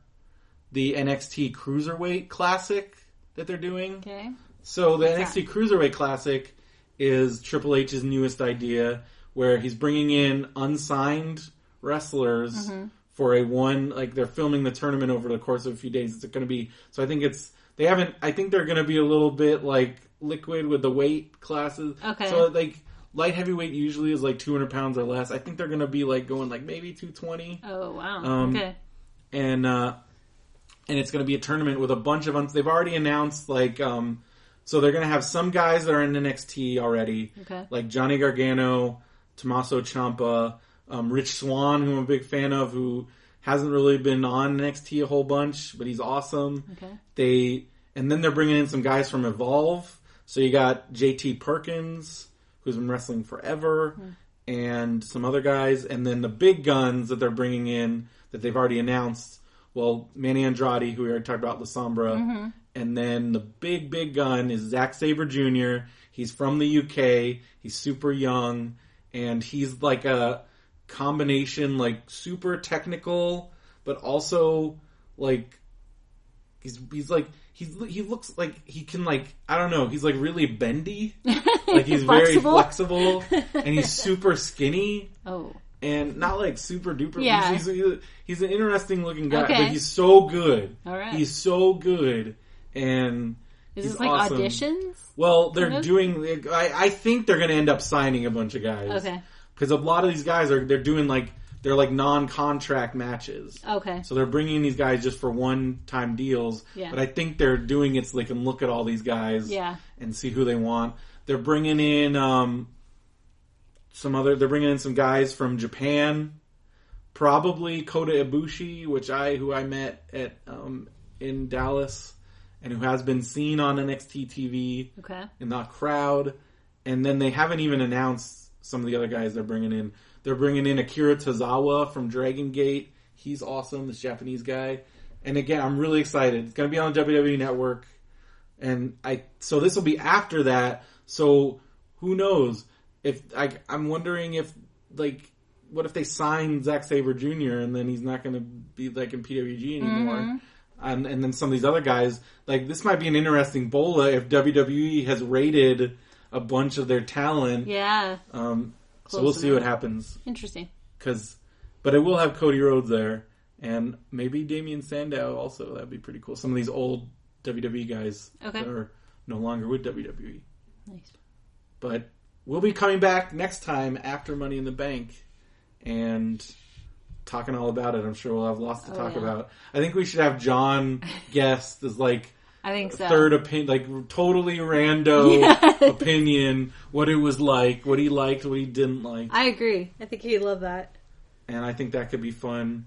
the NXT Cruiserweight Classic that they're doing. Okay. So the NXT Cruiserweight Classic is Triple H's newest idea where he's bringing in unsigned wrestlers for a one, they're filming the tournament over the course of a few days. It's going to be, so I think I think they're going to be a little bit liquid with the weight classes. Okay. So Light heavyweight usually is like 200 pounds or less. I think they're going to be like going like maybe 220. Oh, wow. Okay. And it's going to be a tournament with a bunch of... They've already announced like... So they're going to have some guys that are in NXT already. Okay. Like Johnny Gargano, Tommaso Ciampa, Rich Swann, who I'm a big fan of, who hasn't really been on NXT a whole bunch, but he's awesome. Okay. And then they're bringing in some guys from Evolve. So you got JT Perkins, who's been wrestling forever, and some other guys. And then the big guns that they're bringing in that they've already announced. Well, Manny Andrade, who we already talked about, La Sombra. Mm-hmm. And then the big gun is Zack Sabre Jr. He's from the UK. He's super young. And he's like a combination, like super technical, but also like he looks like he can like, I don't know. He's like really bendy. Like he's very flexible and he's super skinny. Oh. And not like super duper. Yeah. He's an interesting looking guy, okay. But he's so good. All right. He's so good. And is this like awesome. Auditions? Well, they're doing. I think they're going to end up signing a bunch of guys. Okay. Because a lot of these guys they're doing like they're like non-contract matches. Okay. So they're bringing these guys just for one-time deals. Yeah. But I think they're doing it so they can look at all these guys. Yeah. And see who they want. They're bringing in They're bringing in some guys from Japan. Probably Kota Ibushi, who I met at in Dallas. And who has been seen on NXT TV in that crowd. And then they haven't even announced some of the other guys they're bringing in. They're bringing in Akira Tozawa from Dragon Gate. He's awesome, this Japanese guy. And again, I'm really excited. It's going to be on the WWE Network. So this will be after that. So who knows? I'm wondering if, like, what if they sign Zack Sabre Jr. and then he's not going to be, like, in PWG anymore. Mm-hmm. And then some of these other guys, like this might be an interesting bola if WWE has raided a bunch of their talent. Yeah. So we'll see what happens. Interesting. But it will have Cody Rhodes there and maybe Damian Sandow also. That'd be pretty cool. Some of these old WWE guys that are no longer with WWE. Nice. But we'll be coming back next time after Money in the Bank and talking all about it. I'm sure we'll have lots to talk about. I think we should have John guest as like I think so. Third opinion, like totally rando opinion, what it was like, what he liked, what he didn't like. I agree. I think he'd love that. And I think that could be fun.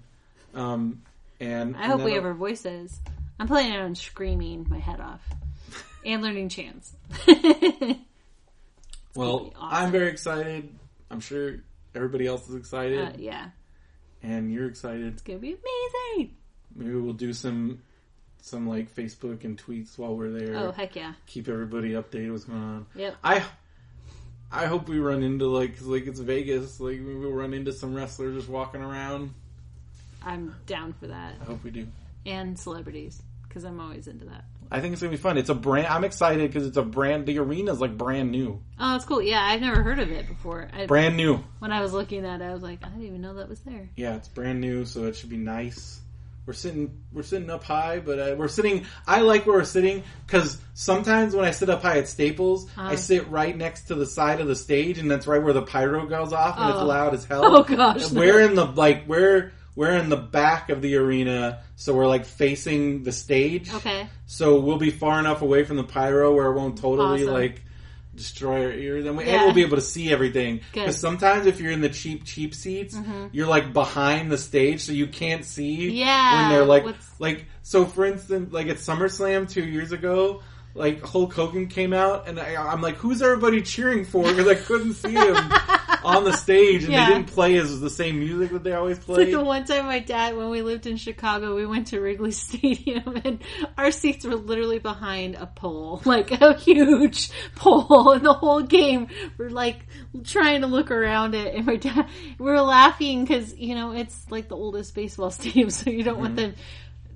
And I hope we have our voices. I'm planning on screaming my head off and learning chants. Well, awesome. I'm very excited. I'm sure everybody else is excited. Yeah. And you're excited. It's going to be amazing. Maybe we'll do some like Facebook and tweets while we're there. Oh, heck yeah. Keep everybody updated what's going on. Yep. I hope we run into cause it's Vegas. Like maybe we'll run into some wrestler just walking around. I'm down for that. I hope we do. And celebrities. Cause I'm always into that. I think it's going to be fun. It's a brand. I'm excited cause it's a brand. The arena's like brand new. Oh, that's cool. Yeah. I've never heard of it before. Brand new. When I was looking at it, I was like, I didn't even know that was there. Yeah. It's brand new. So it should be nice. We're sitting up high, but I like where we're sitting cause sometimes when I sit up high at Staples, I sit right next to the side of the stage and that's right where the pyro goes off and it's loud as hell. Oh gosh. We're in the back of the arena, so we're like facing the stage. Okay. So we'll be far enough away from the pyro where it won't totally like destroy our ears. And we'll be able to see everything. Because sometimes if you're in the cheap seats, you're like behind the stage, so you can't see when they're like... So for instance, like at SummerSlam 2 years ago, like Hulk Hogan came out, and I'm like, who's everybody cheering for? Because I couldn't see him. On the stage, and they didn't play the same music that they always played. It's like the one time my dad, when we lived in Chicago, we went to Wrigley Stadium, and our seats were literally behind a pole. Like, a huge pole. And the whole game, we're like, trying to look around it. And my dad, we were laughing, because, it's like the oldest baseball stadium, so you don't want them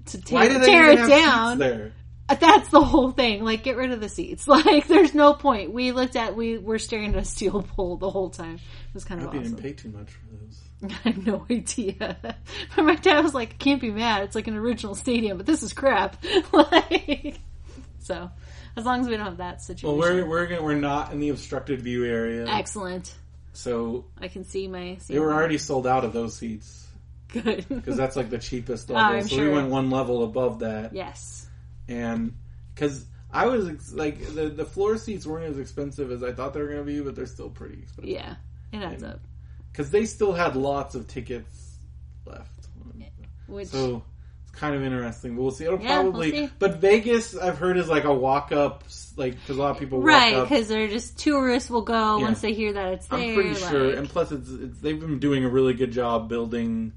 to tear it down. There? That's the whole thing. Like, get rid of the seats. Like, there's no point. We were staring at a steel pole the whole time. It was kind of awesome. I didn't pay too much for those. I have no idea. But my dad was like, I can't be mad. It's like an original stadium, but this is crap. So, As long as we don't have that situation. Well, we're not in the obstructed view area. Excellent. So I can see my. They were already sold out of those seats. Good. Because that's like the cheapest level. Oh, so we went one level above that. Yes. And because I was like, the floor seats weren't as expensive as I thought they were going to be, but they're still pretty expensive. Yeah, it adds up. Because they still had lots of tickets left. Which, so it's kind of interesting, but we'll see. It'll probably, we'll see. But Vegas, I've heard, is like a walk up, like because a lot of people walk up, because they're just tourists will go once they hear that it's there. I'm pretty sure, and plus, it's they've been doing a really good job building,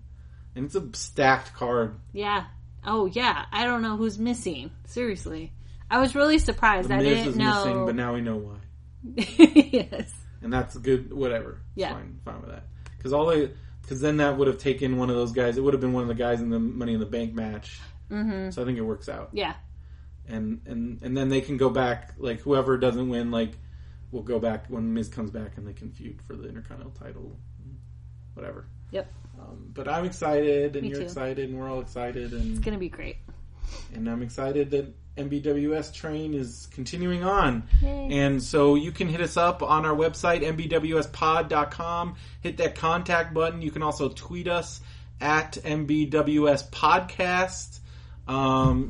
and it's a stacked card. Yeah. Oh yeah. I don't know who's missing. Seriously, I was really surprised. The Miz is missing, but now we know why. Yes. And that's good. Whatever. Yeah. Fine with that. Because then that would have taken one of those guys. It would have been one of the guys in the Money in the Bank match. Mm-hmm. So I think it works out. Yeah. And then they can go back. Like, whoever doesn't win, like, will go back when Miz comes back and they can feud for the Intercontinental title. Whatever. Yep. But I'm excited, and you're excited, and we're all excited. And it's going to be great. And I'm excited that MBWS train is continuing on. Yay. And so you can hit us up on our website, mbwspod.com. Hit that contact button. You can also tweet us at MBWS Podcast.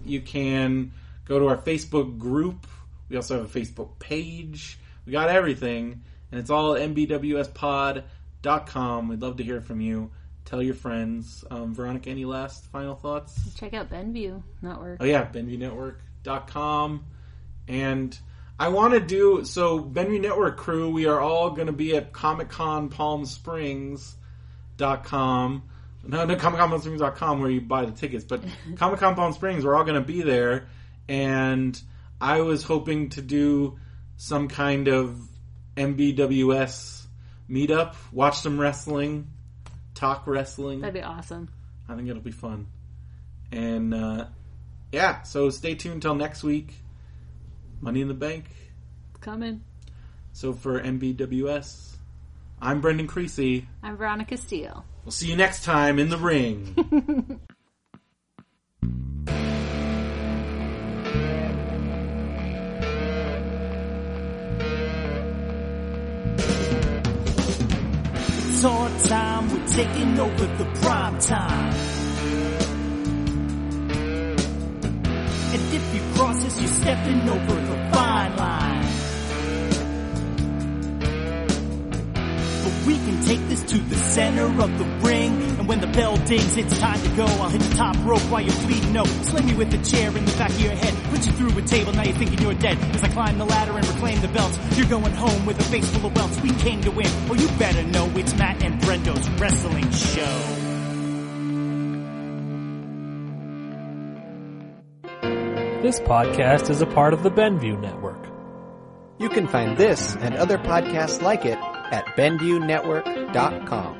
You can go to our Facebook group. We also have a Facebook page. We got everything, and it's all mbwspod.com. We'd love to hear from you. Tell your friends. Veronica, any last final thoughts? Check out Benview Network. Oh, yeah, BenviewNetwork.com. And I want to do... So, Benview Network crew, we are all going to be at ComicConPalmSprings.com. No, ComicConPalmSprings.com, where you buy the tickets. But ComicCon Palm Springs, we're all going to be there. And I was hoping to do some kind of MBWS meetup, watch some wrestling... Talk wrestling. That'd be awesome. I think it'll be fun. And, so stay tuned till next week. Money in the Bank. It's coming. So for MBWS, I'm Brendan Creasy. I'm Veronica Steele. We'll see you next time in the ring. On time, we're taking over the prime time. And if you cross us, you're stepping over the fine line. But we can take this to the center of the ring. And when the bell dings, it's time to go. I'll hit the top rope while you're bleeding. No, slam you with a chair in the back of your head. Put you through a table, now you're thinking you're dead. As I climb the ladder and reclaim the belts, you're going home with a face full of welts. We came to win. Oh, you better know it's Matt and Brendo's wrestling show. This podcast is a part of the Benview Network. You can find this and other podcasts like it at BenviewNetwork.com.